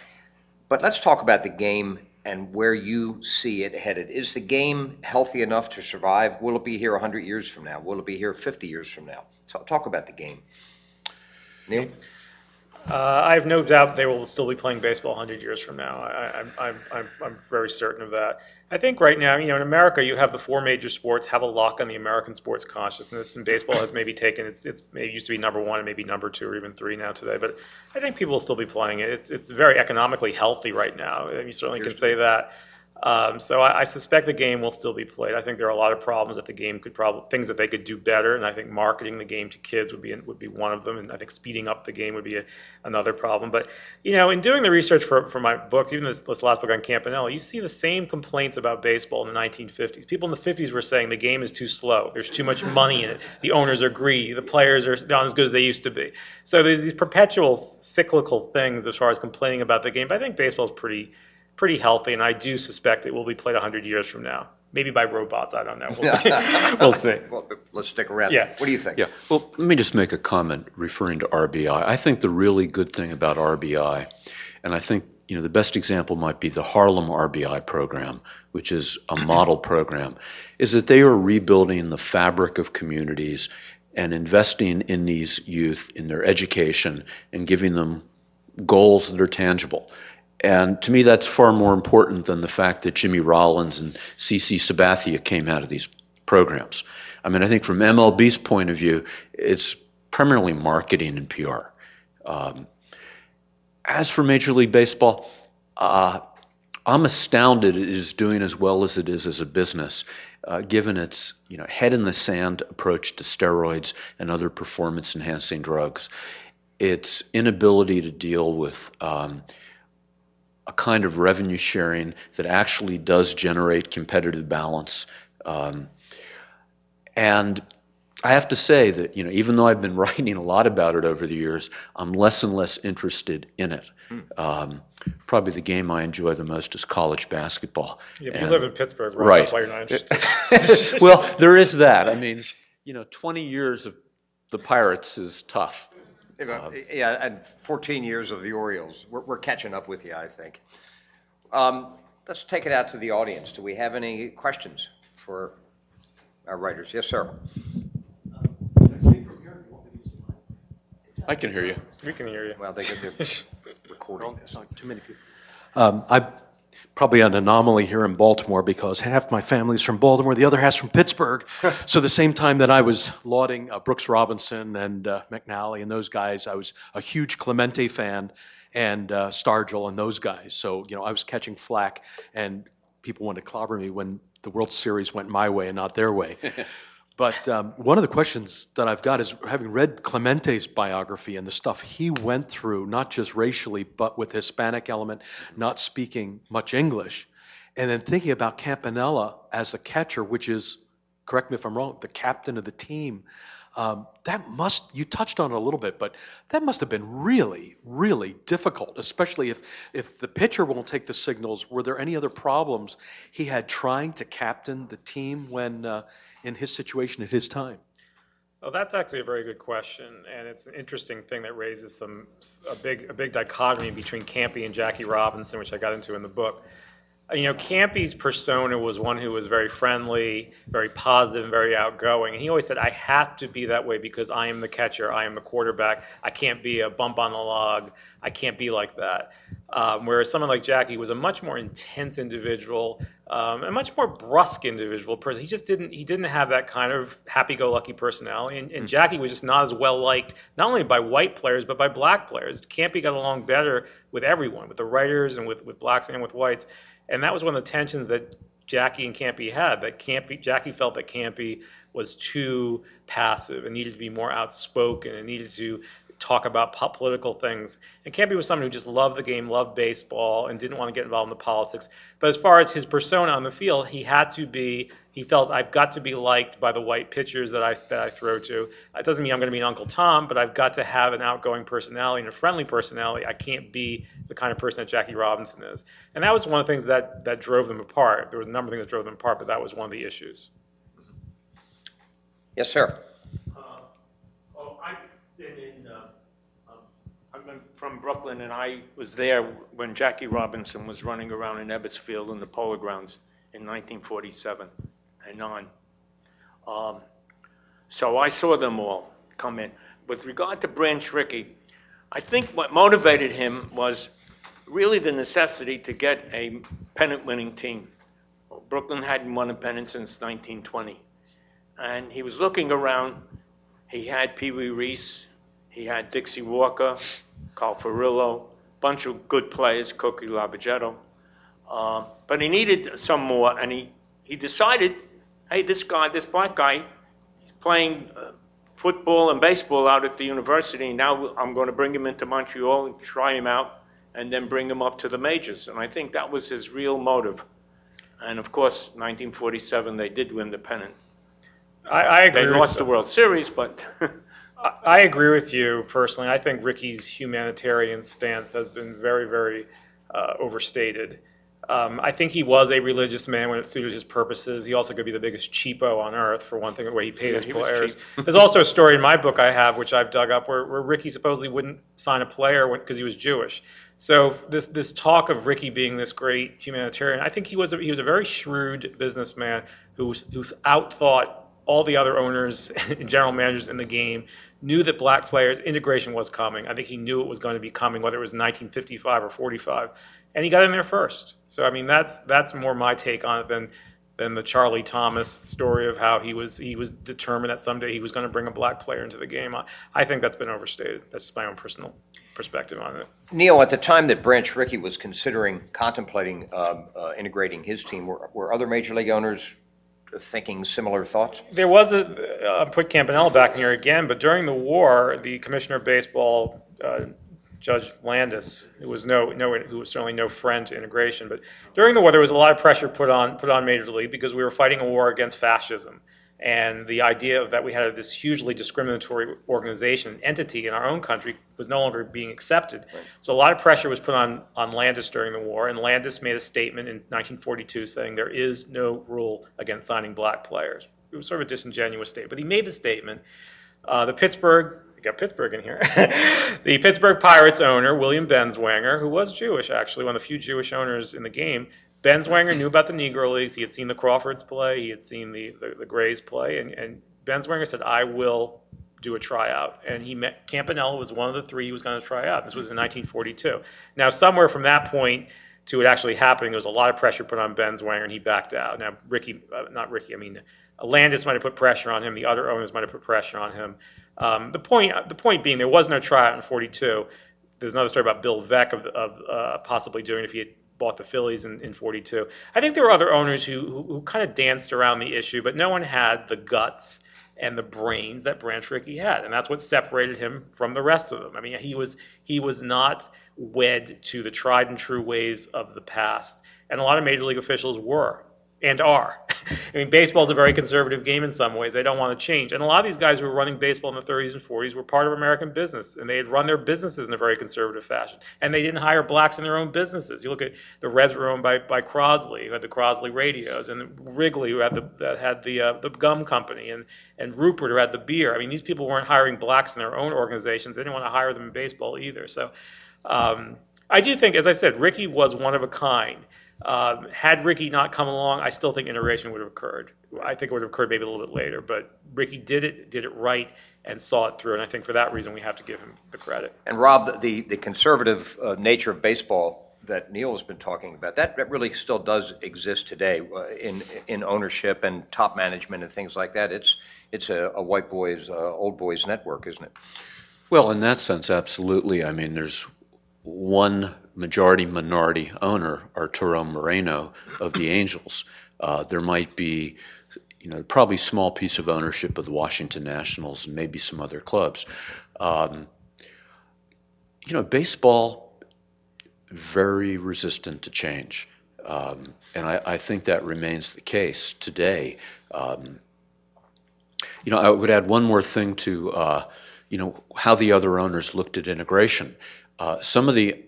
But let's talk about the game and where you see it headed. Is the game healthy enough to survive? Will it be here 100 years from now? Will it be here 50 years from now? Talk about the game. Neil? I have no doubt they will still be playing baseball 100 years from now. I'm very certain of that. I think right now, you know, in America, you have the four major sports have a lock on the American sports consciousness, and baseball has maybe taken it's maybe used to be number one and maybe number two or even three now today. But I think people will still be playing it. It's very economically healthy right now. You certainly can say that. So I suspect the game will still be played. I think there are a lot of problems that the game things that they could do better, and I think marketing the game to kids would be one of them, and I think speeding up the game would be another problem. But, you know, in doing the research for my books, even this last book on Campanella, you see the same complaints about baseball in the 1950s. People in the 50s were saying the game is too slow, there's too much money in it, the owners are greedy, the players are not as good as they used to be. So there's these perpetual cyclical things as far as complaining about the game, but I think baseball is pretty healthy, and I do suspect it will be played 100 years from now. Maybe by robots, I don't know. We'll see. Well, let's stick around. Yeah. What do you think? Yeah. Well, let me just make a comment referring to RBI. I think the really good thing about RBI, and I think, you know, the best example might be the Harlem RBI program, which is a model program, is that they are rebuilding the fabric of communities and investing in these youth, in their education, and giving them goals that are tangible. And to me, that's far more important than the fact that Jimmy Rollins and CC Sabathia came out of these programs. I mean, I think from MLB's point of view, it's primarily marketing and PR. As for Major League Baseball, I'm astounded it is doing as well as it is as a business, given its, you know, head-in-the-sand approach to steroids and other performance-enhancing drugs, its inability to deal with a kind of revenue sharing that actually does generate competitive balance. And I have to say that, you know, even though I've been writing a lot about it over the years, I'm less and less interested in it. Probably the game I enjoy the most is college basketball. Yeah, but you live in Pittsburgh, right? That's why you're not interested. Well, there is that. I mean, you know, 20 years of the Pirates is tough. Yeah, and 14 years of the Orioles. We're catching up with you, I think. Let's take it out to the audience. Do we have any questions for our writers? Yes, sir. I can hear you. We can hear you. Well, they can do recording this. Not too many people. I'm probably an anomaly here in Baltimore because half my family's from Baltimore, the other half's from Pittsburgh. So the same time that I was lauding Brooks Robinson and McNally and those guys, I was a huge Clemente fan and Stargell and those guys. So, you know, I was catching flack, and people wanted to clobber me when the World Series went my way and not their way. But one of the questions that I've got is, having read Clemente's biography and the stuff he went through, not just racially, but with Hispanic element, not speaking much English, and then thinking about Campanella as a catcher, which is, correct me if I'm wrong, the captain of the team, that must, you touched on it a little bit, but that must have been really, really difficult, especially if the pitcher won't take the signals. Were there any other problems he had trying to captain the team when... in his situation at his time? Well, that's actually a very good question, and it's an interesting thing that raises a big dichotomy between Campy and Jackie Robinson, which I got into in the book. You know, Campy's persona was one who was very friendly, very positive, and very outgoing, and he always said, I have to be that way because I am the catcher, I am the quarterback, I can't be a bump on the log, I can't be like that. Whereas someone like Jackie was a much more intense individual, a much more brusque individual person. He didn't have that kind of happy-go-lucky personality, and Jackie was just not as well liked, not only by white players, but by black players. Campy got along better with everyone, with the writers and with blacks and with whites, and that was one of the tensions that Jackie and Campy had, Jackie felt that Campy was too passive and needed to be more outspoken and needed to talk about political things. And Campy was someone who just loved the game, loved baseball, and didn't want to get involved in the politics. But as far as his persona on the field, he felt, I've got to be liked by the white pitchers that I throw to. It doesn't mean I'm going to be an Uncle Tom, but I've got to have an outgoing personality and a friendly personality. I can't be the kind of person that Jackie Robinson is. And that was one of the things that drove them apart. There was a number of things that drove them apart, but that was one of the issues. Yes, sir. I'm from Brooklyn, and I was there when Jackie Robinson was running around in Ebbets Field in the Polo Grounds in 1947 and on. So I saw them all come in. With regard to Branch Rickey, I think what motivated him was really the necessity to get a pennant-winning team. Well, Brooklyn hadn't won a pennant since 1920. And he was looking around. He had Pee Wee Reese. He had Dixie Walker, Carl Ferrillo, bunch of good players, Cookie Labagetto. But he needed some more, and he decided, hey, this black guy, he's playing football and baseball out at the university. Now I'm going to bring him into Montreal and try him out and then bring him up to the majors. And I think that was his real motive. And, of course, 1947, they did win the pennant. I agree. They lost the World Series, but... I agree with you personally. I think Rickey's humanitarian stance has been very, very overstated. I think he was a religious man when it suited his purposes. He also could be the biggest cheapo on earth, for one thing, the way he paid his players. There's also a story in my book I have, which I've dug up, where Rickey supposedly wouldn't sign a player because he was Jewish. So this talk of Rickey being this great humanitarian, I think he was a very shrewd businessman who outthought all the other owners and general managers in the game, knew that black players, integration was coming. I think he knew it was going to be coming, whether it was 1955 or 45. And he got in there first. So, I mean, that's more my take on it than the Charlie Thomas story of how he was determined that someday he was going to bring a black player into the game. I think that's been overstated. That's just my own personal perspective on it. Neil, at the time that Branch Rickey was contemplating integrating his team, were other major league owners thinking similar thoughts? There was put Campanella back in here again, but during the war, the commissioner of baseball, Judge Landis, who was certainly no friend to integration, but during the war, there was a lot of pressure put on Major League because we were fighting a war against fascism. And the idea that we had this hugely discriminatory organization, entity in our own country was no longer being accepted. Right. So a lot of pressure was put on Landis during the war, and Landis made a statement in 1942 saying there is no rule against signing black players. It was sort of a disingenuous statement, but he made the statement. We got Pittsburgh in here. The Pittsburgh Pirates owner, William Benzwanger, who was Jewish actually, one of the few Jewish owners in the game, Benzwanger knew about the Negro Leagues. He had seen the Crawfords play. He had seen the Grays play. And Benzwanger said, I will do a tryout. And he met Campanella was one of the three he was going to try out. This was in 1942. Now, somewhere from that point to it actually happening, there was a lot of pressure put on Benzwanger, and he backed out. Now, Landis might have put pressure on him. The other owners might have put pressure on him. The point being, there was no tryout in 42. There's another story about Bill Veeck of possibly doing it if he had bought the Phillies in 42. I think there were other owners who kind of danced around the issue, but no one had the guts and the brains that Branch Rickey had, and that's what separated him from the rest of them. I mean, he was not wed to the tried and true ways of the past, and a lot of major league officials were and are. I mean, baseball is a very conservative game in some ways. They don't want to change. And a lot of these guys who were running baseball in the 30s and 40s were part of American business, and they had run their businesses in a very conservative fashion. And they didn't hire blacks in their own businesses. You look at the Reds were owned by Crosley, who had the Crosley Radios, and Wrigley, who had the gum company, and Rupert, who had the beer. I mean, these people weren't hiring blacks in their own organizations. They didn't want to hire them in baseball either. So I do think, as I said, Rickey was one of a kind. Had Rickey not come along, I still think interracial would have occurred. I think it would have occurred maybe a little bit later, but Rickey did it right and saw it through, and I think for that reason we have to give him the credit. And Rob, the conservative nature of baseball that Neil has been talking about, that really still does exist today in ownership and top management and things like that. It's a white boys, old boys network, isn't it? Well, in that sense, absolutely. I mean, there's one majority-minority owner, Arturo Moreno of the Angels. There might be, probably a small piece of ownership of the Washington Nationals and maybe some other clubs. Baseball, very resistant to change. And I think that remains the case today. I would add one more thing to, how the other owners looked at integration. Some of the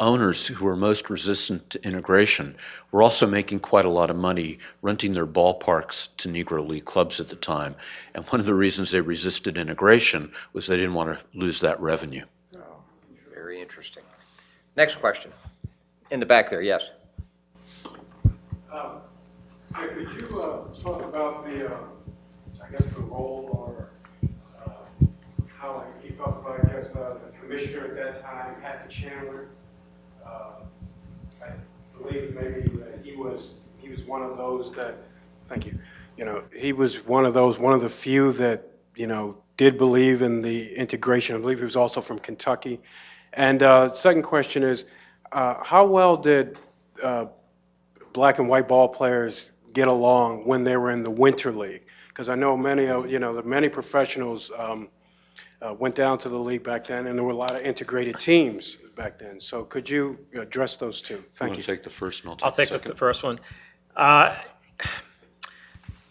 owners who were most resistant to integration were also making quite a lot of money renting their ballparks to Negro League clubs at the time. And one of the reasons they resisted integration was they didn't want to lose that revenue. Oh, very interesting. Next question. In the back there, yes. Could you talk about the role or how he talked about, the commissioner at that time, Pat Chandler? I believe maybe he was one of those that, thank you, he was one of the few that, did believe in the integration. I believe he was also from Kentucky. And second question is, how well did black and white ball players get along when they were in the Winter League? Because I know many professionals went down to the league back then, and there were a lot of integrated teams back then. So could you address those two? Thank you. Take the first and I'll take the first one.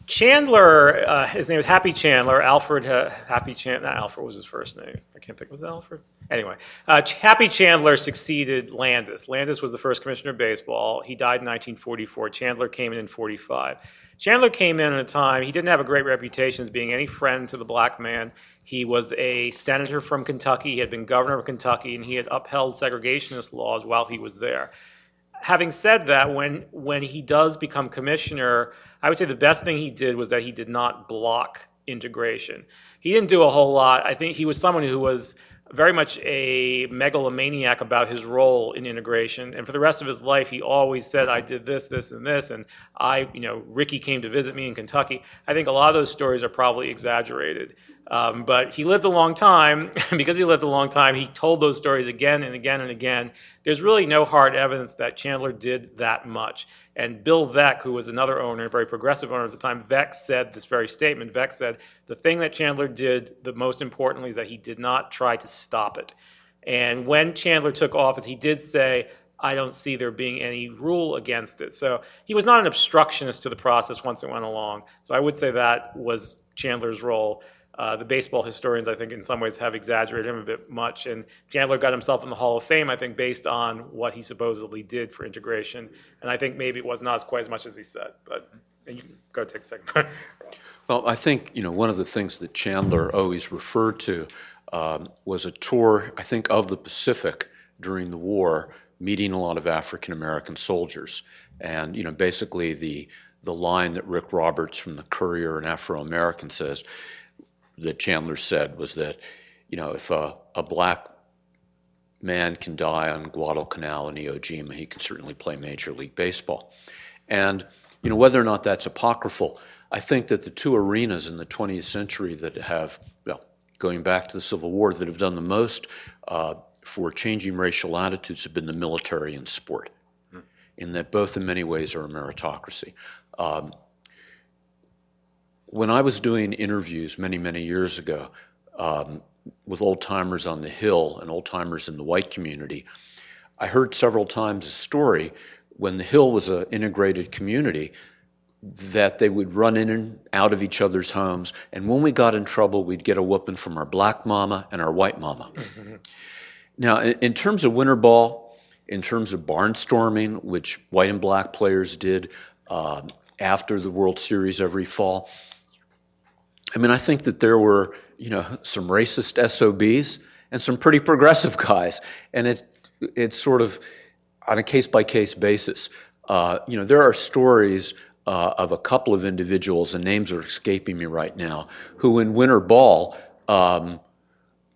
Chandler, his name was Happy Chandler. Alfred Happy Chandler. Not Alfred was his first name. I can't think. Was it Alfred? Anyway, Happy Chandler succeeded Landis. Landis was the first commissioner of baseball. He died in 1944. Chandler came in 1945. Chandler came in at a time he didn't have a great reputation as being any friend to the black man. He was a senator from Kentucky. He had been governor of Kentucky, and he had upheld segregationist laws while he was there. Having said that, when he does become commissioner, I would say the best thing he did was that he did not block integration. He didn't do a whole lot. I think he was someone who was very much a megalomaniac about his role in integration. And for the rest of his life, he always said, I did this, this, and this. And Rickey came to visit me in Kentucky. I think a lot of those stories are probably exaggerated. But he lived a long time. Because he lived a long time, he told those stories again and again and again. There's really no hard evidence that Chandler did that much. And Bill Veeck, who was another owner, a very progressive owner at the time, Veeck said this very statement. Veeck said, the thing that Chandler did, the most importantly, is that he did not try to stop it. And when Chandler took office, he did say, I don't see there being any rule against it. So he was not an obstructionist to the process once it went along. So I would say that was Chandler's role. The baseball historians, I think, in some ways have exaggerated him a bit much. And Chandler got himself in the Hall of Fame, I think, based on what he supposedly did for integration. And I think maybe it was not quite as much as he said. But you can go take a second part. Well, I think, one of the things that Chandler always referred to was a tour, I think, of the Pacific during the war, meeting a lot of African-American soldiers. And, basically the line that Rick Roberts from the Courier and Afro-American says, that Chandler said was that, if a black man can die on Guadalcanal and Iwo Jima, he can certainly play Major League Baseball. And, whether or not that's apocryphal, I think that the two arenas in the 20th century that have, going back to the Civil War, that have done the most for changing racial attitudes have been the military and sport. in that both in many ways are a meritocracy. When I was doing interviews many, many years ago with old-timers on the Hill and old-timers in the white community, I heard several times a story when the Hill was an integrated community that they would run in and out of each other's homes, and when we got in trouble, we'd get a whooping from our black mama and our white mama. Now, in terms of winter ball, in terms of barnstorming, which white and black players did after the World Series every fall, I mean, I think that there were, you know, some racist SOBs and some pretty progressive guys, and it's sort of on a case-by-case basis. You know, there are stories of a couple of individuals, and names are escaping me right now, who in winter ball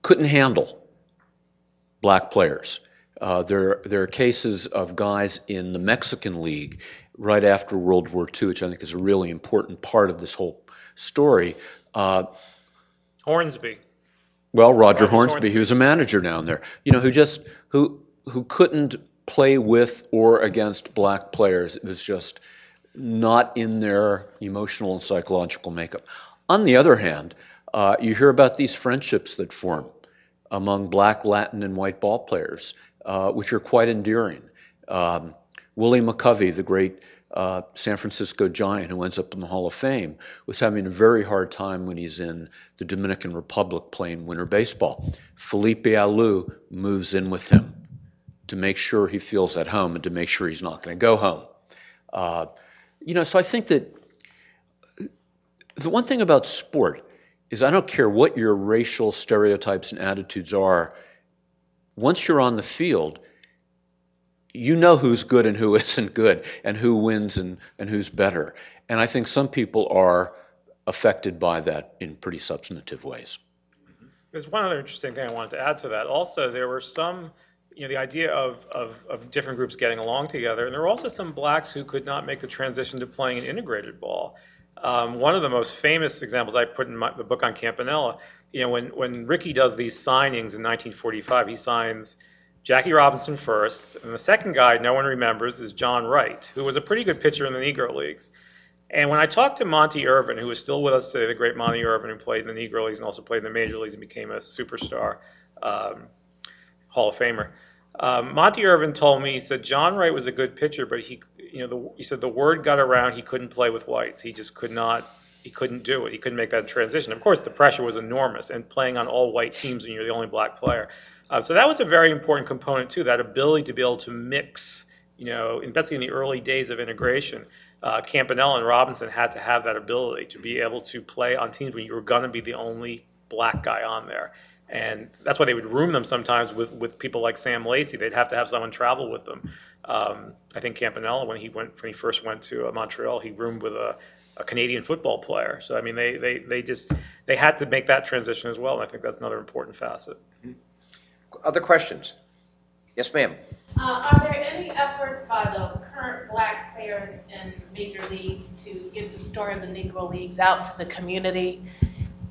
couldn't handle black players. There are cases of guys in the Mexican League right after World War II, which I think is a really important part of this whole story. Hornsby. Well, Roger Hornsby, who's a manager down there, you know, who couldn't play with or against black players. It was just not in their emotional and psychological makeup. On the other hand, you hear about these friendships that form among black, Latin, and white ball players, which are quite endearing. Willie McCovey, the great San Francisco Giant who ends up in the Hall of Fame, was having a very hard time when he's in the Dominican Republic playing winter baseball. Felipe Alou moves in with him to make sure he feels at home and to make sure he's not going to go home. You know, so I think that the one thing about sport is I don't care what your racial stereotypes and attitudes are, once you're on the field, you know who's good and who isn't good and who wins and who's better. And I think some people are affected by that in pretty substantive ways. There's one other interesting thing I wanted to add to that. Also, there were some, you know, the idea of different groups getting along together. And there were also some blacks who could not make the transition to playing an integrated ball. One of the most famous examples I put in the book on Campanella, you know, when Rickey does these signings in 1945, he signs Jackie Robinson first, and the second guy no one remembers is John Wright, who was a pretty good pitcher in the Negro Leagues. And when I talked to Monty Irvin, who is still with us today, the great Monty Irvin, who played in the Negro Leagues and also played in the Major Leagues and became a superstar, Hall of Famer, Monty Irvin told me, he said, John Wright was a good pitcher, but he said the word got around he couldn't play with whites. He just could not. He couldn't do it. He couldn't make that transition. Of course, the pressure was enormous, and playing on all white teams when you're the only black player. So that was a very important component too. That ability to be able to mix, you know, especially in the early days of integration, Campanella and Robinson had to have that ability to be able to play on teams when you were going to be the only black guy on there. And that's why they would room them sometimes with people like Sam Lacy. They'd have to have someone travel with them. I think Campanella, when he first went to Montreal, he roomed with a Canadian football player. So I mean, they had to make that transition as well. And I think that's another important facet. Other questions? Yes, ma'am. Are there any efforts by the current black players in major leagues to get the story of the Negro Leagues out to the community?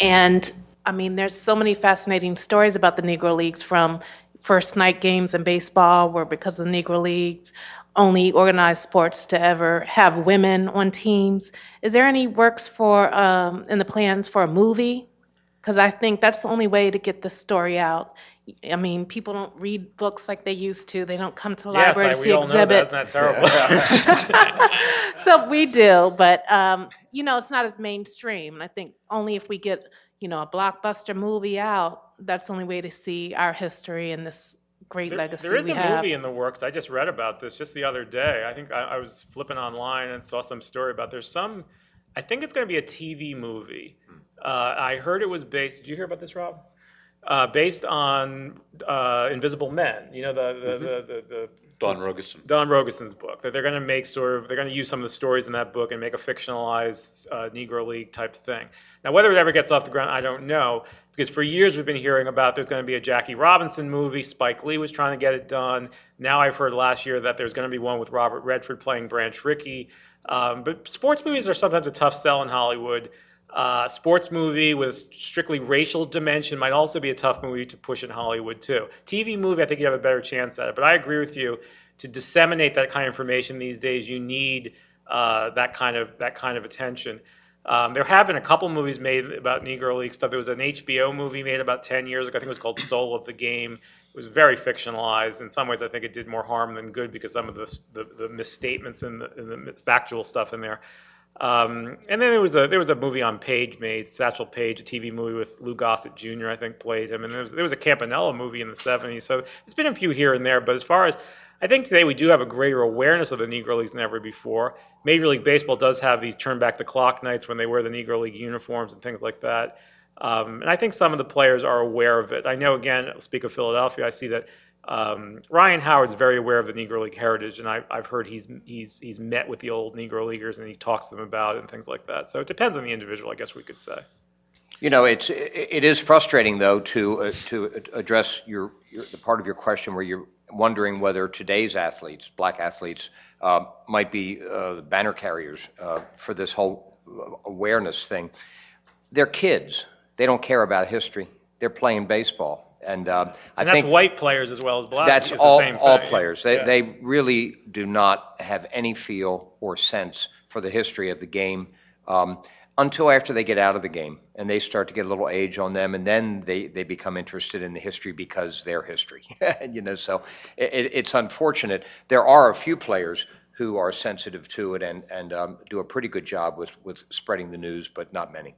And I mean, there's so many fascinating stories about the Negro Leagues, from first night games in baseball where, because of the Negro Leagues, only organized sports to ever have women on teams. Is there any works for in the plans for a movie? Because I think that's the only way to get the story out. I mean, people don't read books like they used to. They don't come to the library to see exhibits. Yes, we all know that. Isn't that terrible? So we do, but you know, it's not as mainstream. And I think only if we get, you know, a blockbuster movie out, that's the only way to see our history and this great legacy we have. There is a movie in the works. I just read about this just the other day. I think I was flipping online and saw some story about I think it's going to be a TV movie. I heard it was based, did you hear about this, Rob? Based on Invisible Men, you know, the Don Rogeson's book, that they're going to make they're going to use some of the stories in that book and make a fictionalized Negro League type thing. Now, whether it ever gets off the ground, I don't know, because for years we've been hearing about there's going to be a Jackie Robinson movie. Spike Lee was trying to get it done. Now I've heard last year that there's going to be one with Robert Redford playing Branch Rickey. But sports movies are sometimes a tough sell in Hollywood. Sports movie with strictly racial dimension might also be a tough movie to push in Hollywood too. TV movie, I think you have a better chance at it. But I agree with you. to disseminate that kind of information these days, you need that kind of attention. There have been a couple movies made about Negro League stuff. There was an HBO movie made about 10 years ago. I think it was called Soul of the Game. It was very fictionalized. In some ways, I think it did more harm than good because some of the misstatements and the factual stuff in there. And then there was a movie on Page made, Satchel Paige, a TV movie with Lou Gossett Jr., I think, played him. And there was a Campanella movie in the 70s. So it's been a few here and there. But as far as, I think today we do have a greater awareness of the Negro Leagues than ever before. Major League Baseball does have these turn back the clock nights when they wear the Negro League uniforms and things like that. And I think some of the players are aware of it. I know, again, I'll speak of Philadelphia, I see that Ryan Howard's very aware of the Negro League heritage, and I've heard he's met with the old Negro Leaguers and he talks to them about it and things like that. So it depends on the individual, I guess we could say. You know, it is frustrating though to address the part of your question where you're wondering whether today's athletes, black athletes, might be the banner carriers for this whole awareness thing. They're kids. They don't care about history. They're playing baseball. And I think that's white players as well as black. That's all players. They really do not have any feel or sense for the history of the game until after they get out of the game and they start to get a little age on them, and then they become interested in the history because they're history. You know, so it's unfortunate. There are a few players who are sensitive to it and do a pretty good job with spreading the news, but not many.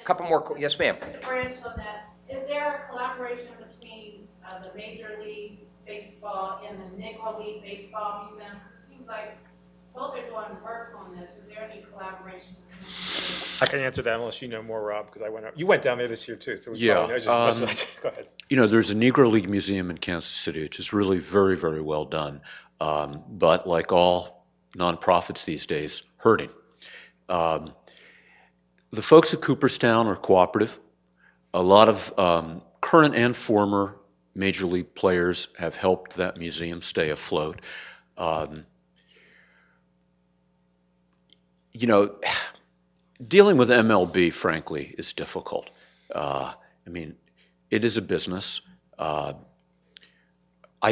A couple more. Yes, ma'am. Just a branch on that. Is there a collaboration between the Major League Baseball and the Negro League Baseball Museum? It seems like both are doing works on this. Is there any collaboration? I can answer that unless you know more, Rob, because I went up. You went down there this year too, so yeah. Go ahead. You know, there's a Negro League Museum in Kansas City, which is really very, very well done. But like all nonprofits these days, hurting. The folks at Cooperstown are cooperative. A lot of current and former Major League players have helped that museum stay afloat. You know, dealing with MLB, frankly, is difficult. I mean, it is a business. I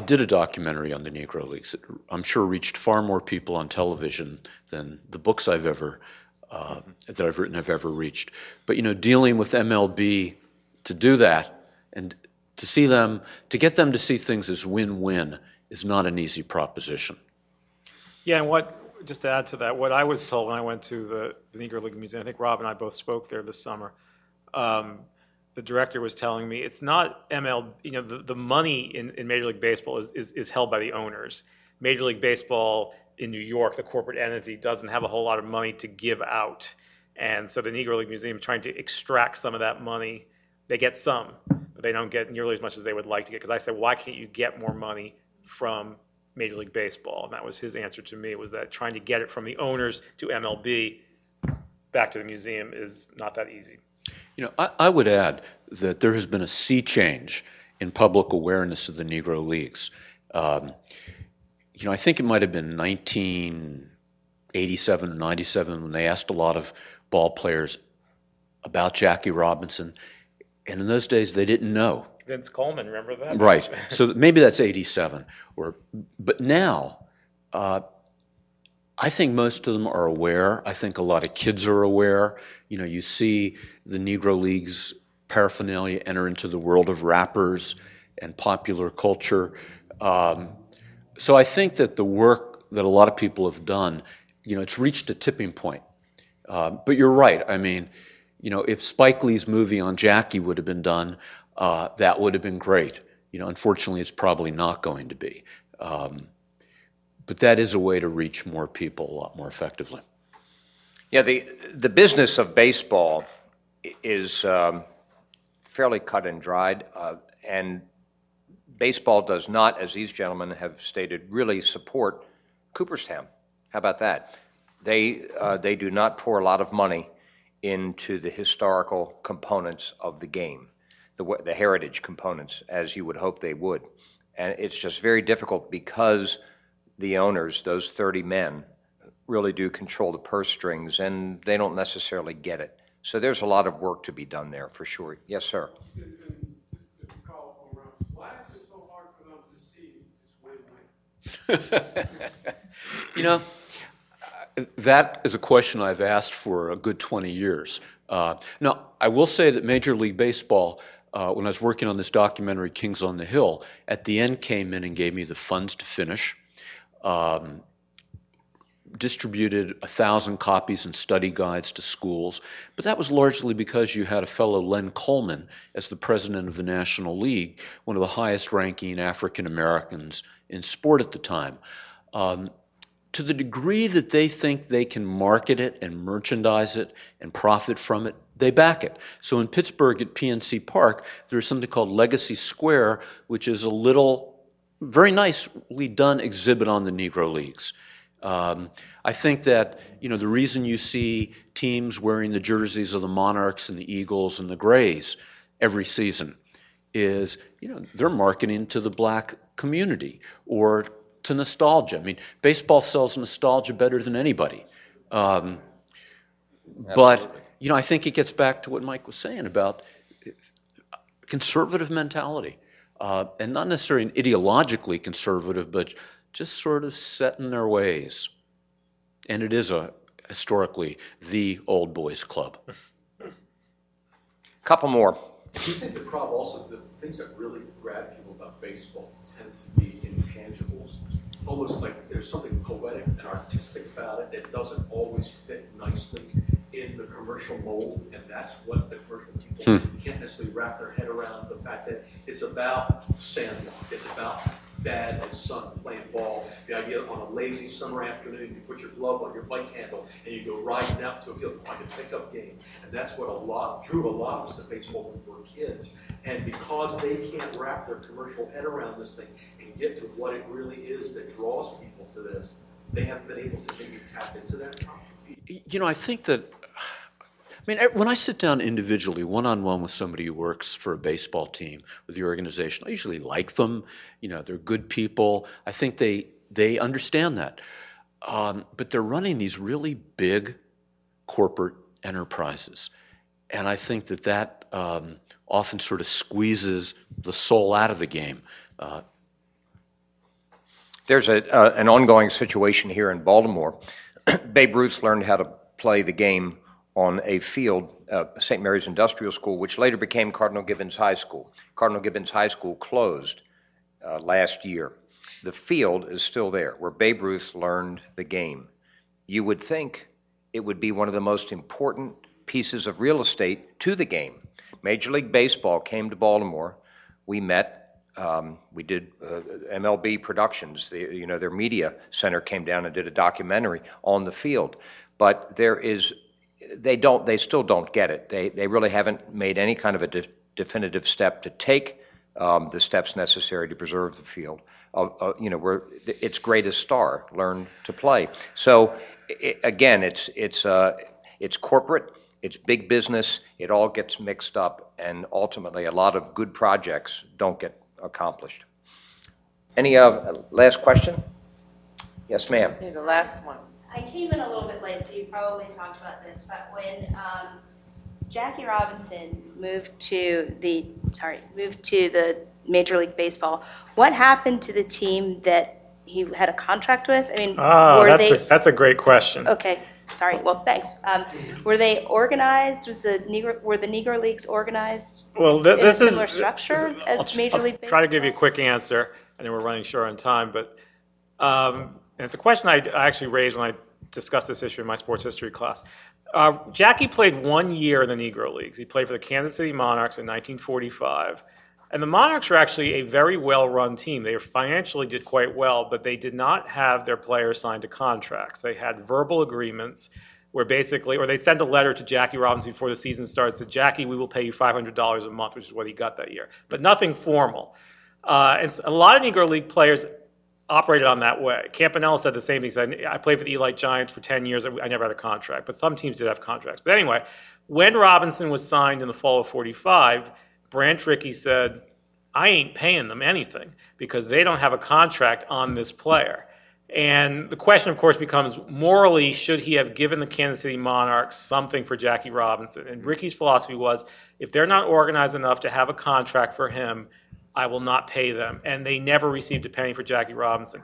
did a documentary on the Negro Leagues. It, I'm sure, reached far more people on television than the books I've ever reached. But, you know, dealing with MLB, to do that and to see them, to get them to see things as win-win is not an easy proposition. Yeah, and just to add to that, what I was told when I went to the Negro League Museum, I think Rob and I both spoke there this summer, the director was telling me it's not MLB, you know, the money in Major League Baseball is held by the owners. Major League Baseball in New York, the corporate entity, doesn't have a whole lot of money to give out. And so the Negro League Museum is trying to extract some of that money. They get some, but they don't get nearly as much as they would like to get. Because I said, why can't you get more money from Major League Baseball? And that was his answer to me, was that trying to get it from the owners to MLB back to the museum is not that easy. You know, I would add that there has been a sea change in public awareness of the Negro Leagues. You know, I think it might have been 1987 or 97 when they asked a lot of ball players about Jackie Robinson. And in those days, they didn't know. Vince Coleman, remember that? Right. So maybe that's 87. But now, I think most of them are aware. I think a lot of kids are aware. You know, you see the Negro Leagues paraphernalia enter into the world of rappers and popular culture. So I think that the work that a lot of people have done, you know, it's reached a tipping point. But you're right. I mean, you know, if Spike Lee's movie on Jackie would have been done, that would have been great. You know, unfortunately, it's probably not going to be. But that is a way to reach more people a lot more effectively. Yeah, the business of baseball is fairly cut and dried, and baseball does not, as these gentlemen have stated, really support Cooperstown. How about that? They do not pour a lot of money into the historical components of the game, the heritage components, as you would hope they would. And it's just very difficult because the owners, those 30 men, really do control the purse strings, and they don't necessarily get it. So there's a lot of work to be done there, for sure. Yes, sir. Why is it so hard for them to see it's win-win? You know, that is a question I've asked for a good 20 years. Now, I will say that Major League Baseball, when I was working on this documentary, Kings on the Hill, at the end came in and gave me the funds to finish, distributed 1,000 copies and study guides to schools, but that was largely because you had a fellow, Len Coleman, as the president of the National League, one of the highest-ranking African Americans in sport at the time. To the degree that they think they can market it and merchandise it and profit from it, they back it. So in Pittsburgh at PNC Park, there's something called Legacy Square, which is a little, very nicely done exhibit on the Negro Leagues. I think that, you know, the reason you see teams wearing the jerseys of the Monarchs and the Eagles and the Grays every season is, you know, they're marketing to the black community or to nostalgia. I mean, baseball sells nostalgia better than anybody. But, you know, I think it gets back to what Mike was saying about conservative mentality, and not necessarily ideologically conservative, but just sort of set in their ways. And it is historically the old boys club. Couple more. Do you think the problem also, the things that really grab people about baseball tend to be intangibles, almost like there's something poetic and artistic about it that doesn't always fit nicely in the commercial mold, and that's what the commercial people can't necessarily wrap their head around, the fact that it's about Sandlot, it's about dad and son playing ball. The idea on a lazy summer afternoon, you put your glove on your bike handle and you go riding out to a field to find a pickup game. And that's what drew a lot of us to baseball when we were kids. And because they can't wrap their commercial head around this thing and get to what it really is that draws people to this, they haven't been able to maybe tap into that. You know, I think that, I mean, when I sit down individually, one-on-one with somebody who works for a baseball team with the organization, I usually like them. You know, they're good people. I think they understand that. But they're running these really big corporate enterprises. And I think that often sort of squeezes the soul out of the game. There's an ongoing situation here in Baltimore. Babe Ruth learned how to play the game on a field, St. Mary's Industrial School, which later became Cardinal Gibbons High School. Cardinal Gibbons High School closed last year. The field is still there, where Babe Ruth learned the game. You would think it would be one of the most important pieces of real estate to the game. Major League Baseball came to Baltimore. We met. We did MLB Productions. You know, their media center came down and did a documentary on the field. But they still don't get it. They really haven't made any kind of a definitive step to take the steps necessary to preserve the field. You know, where its greatest star learned to play. So again, it's corporate, it's big business. It all gets mixed up, and ultimately, a lot of good projects don't get accomplished. Any last question? Yes, ma'am. Okay, the last one. I came in a little bit late, so you probably talked about this, but when Jackie Robinson moved to the Major League Baseball, what happened to the team that he had a contract with? I mean, that's a great question. Okay, sorry. Well, thanks. Were they organized? Were the Negro Leagues organized? Well, in a similar structure as Major League Baseball? I'll try to give you a quick answer, and then we're running short on time, but. And it's a question I actually raised when I discussed this issue in my sports history class. Jackie played 1 year in the Negro Leagues. He played for the Kansas City Monarchs in 1945. And the Monarchs were actually a very well-run team. They financially did quite well, but they did not have their players signed to contracts. They had verbal agreements where they sent a letter to Jackie Robinson before the season starts that, Jackie, we will pay you $500 a month, which is what he got that year. But nothing formal. And a lot of Negro League players operated on that way. Campanella said the same thing. He said, I played for the Elite Giants for 10 years. I never had a contract, but some teams did have contracts. But anyway, when Robinson was signed in the fall of 45, Branch Rickey said, I ain't paying them anything because they don't have a contract on this player. And the question, of course, becomes morally, should he have given the Kansas City Monarchs something for Jackie Robinson? And Rickey's philosophy was, if they're not organized enough to have a contract for him, I will not pay them. And they never received a penny for Jackie Robinson.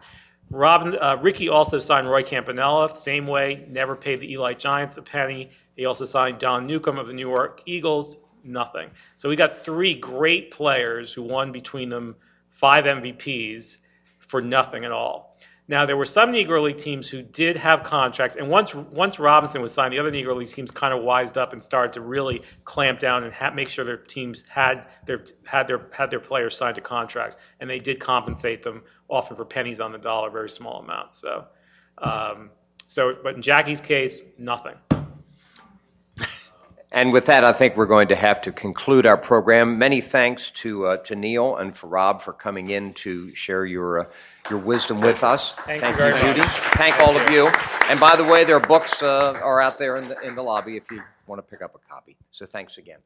Rickey also signed Roy Campanella, same way, never paid the Elite Giants a penny. He also signed Don Newcomb of the New York Eagles, nothing. So we got three great players who won between them 5 MVPs for nothing at all. Now, there were some Negro League teams who did have contracts, and once Robinson was signed, the other Negro League teams kind of wised up and started to really clamp down and make sure their teams had their players signed to contracts, and they did compensate them often for pennies on the dollar, very small amounts. So, but in Jackie's case, nothing. And with that, I think we're going to have to conclude our program. Many thanks to Neil and for Rob for coming in to share your wisdom with us. Thank you, Judy. Thank all of you. And by the way, their books are out there in the lobby if you want to pick up a copy. So thanks again.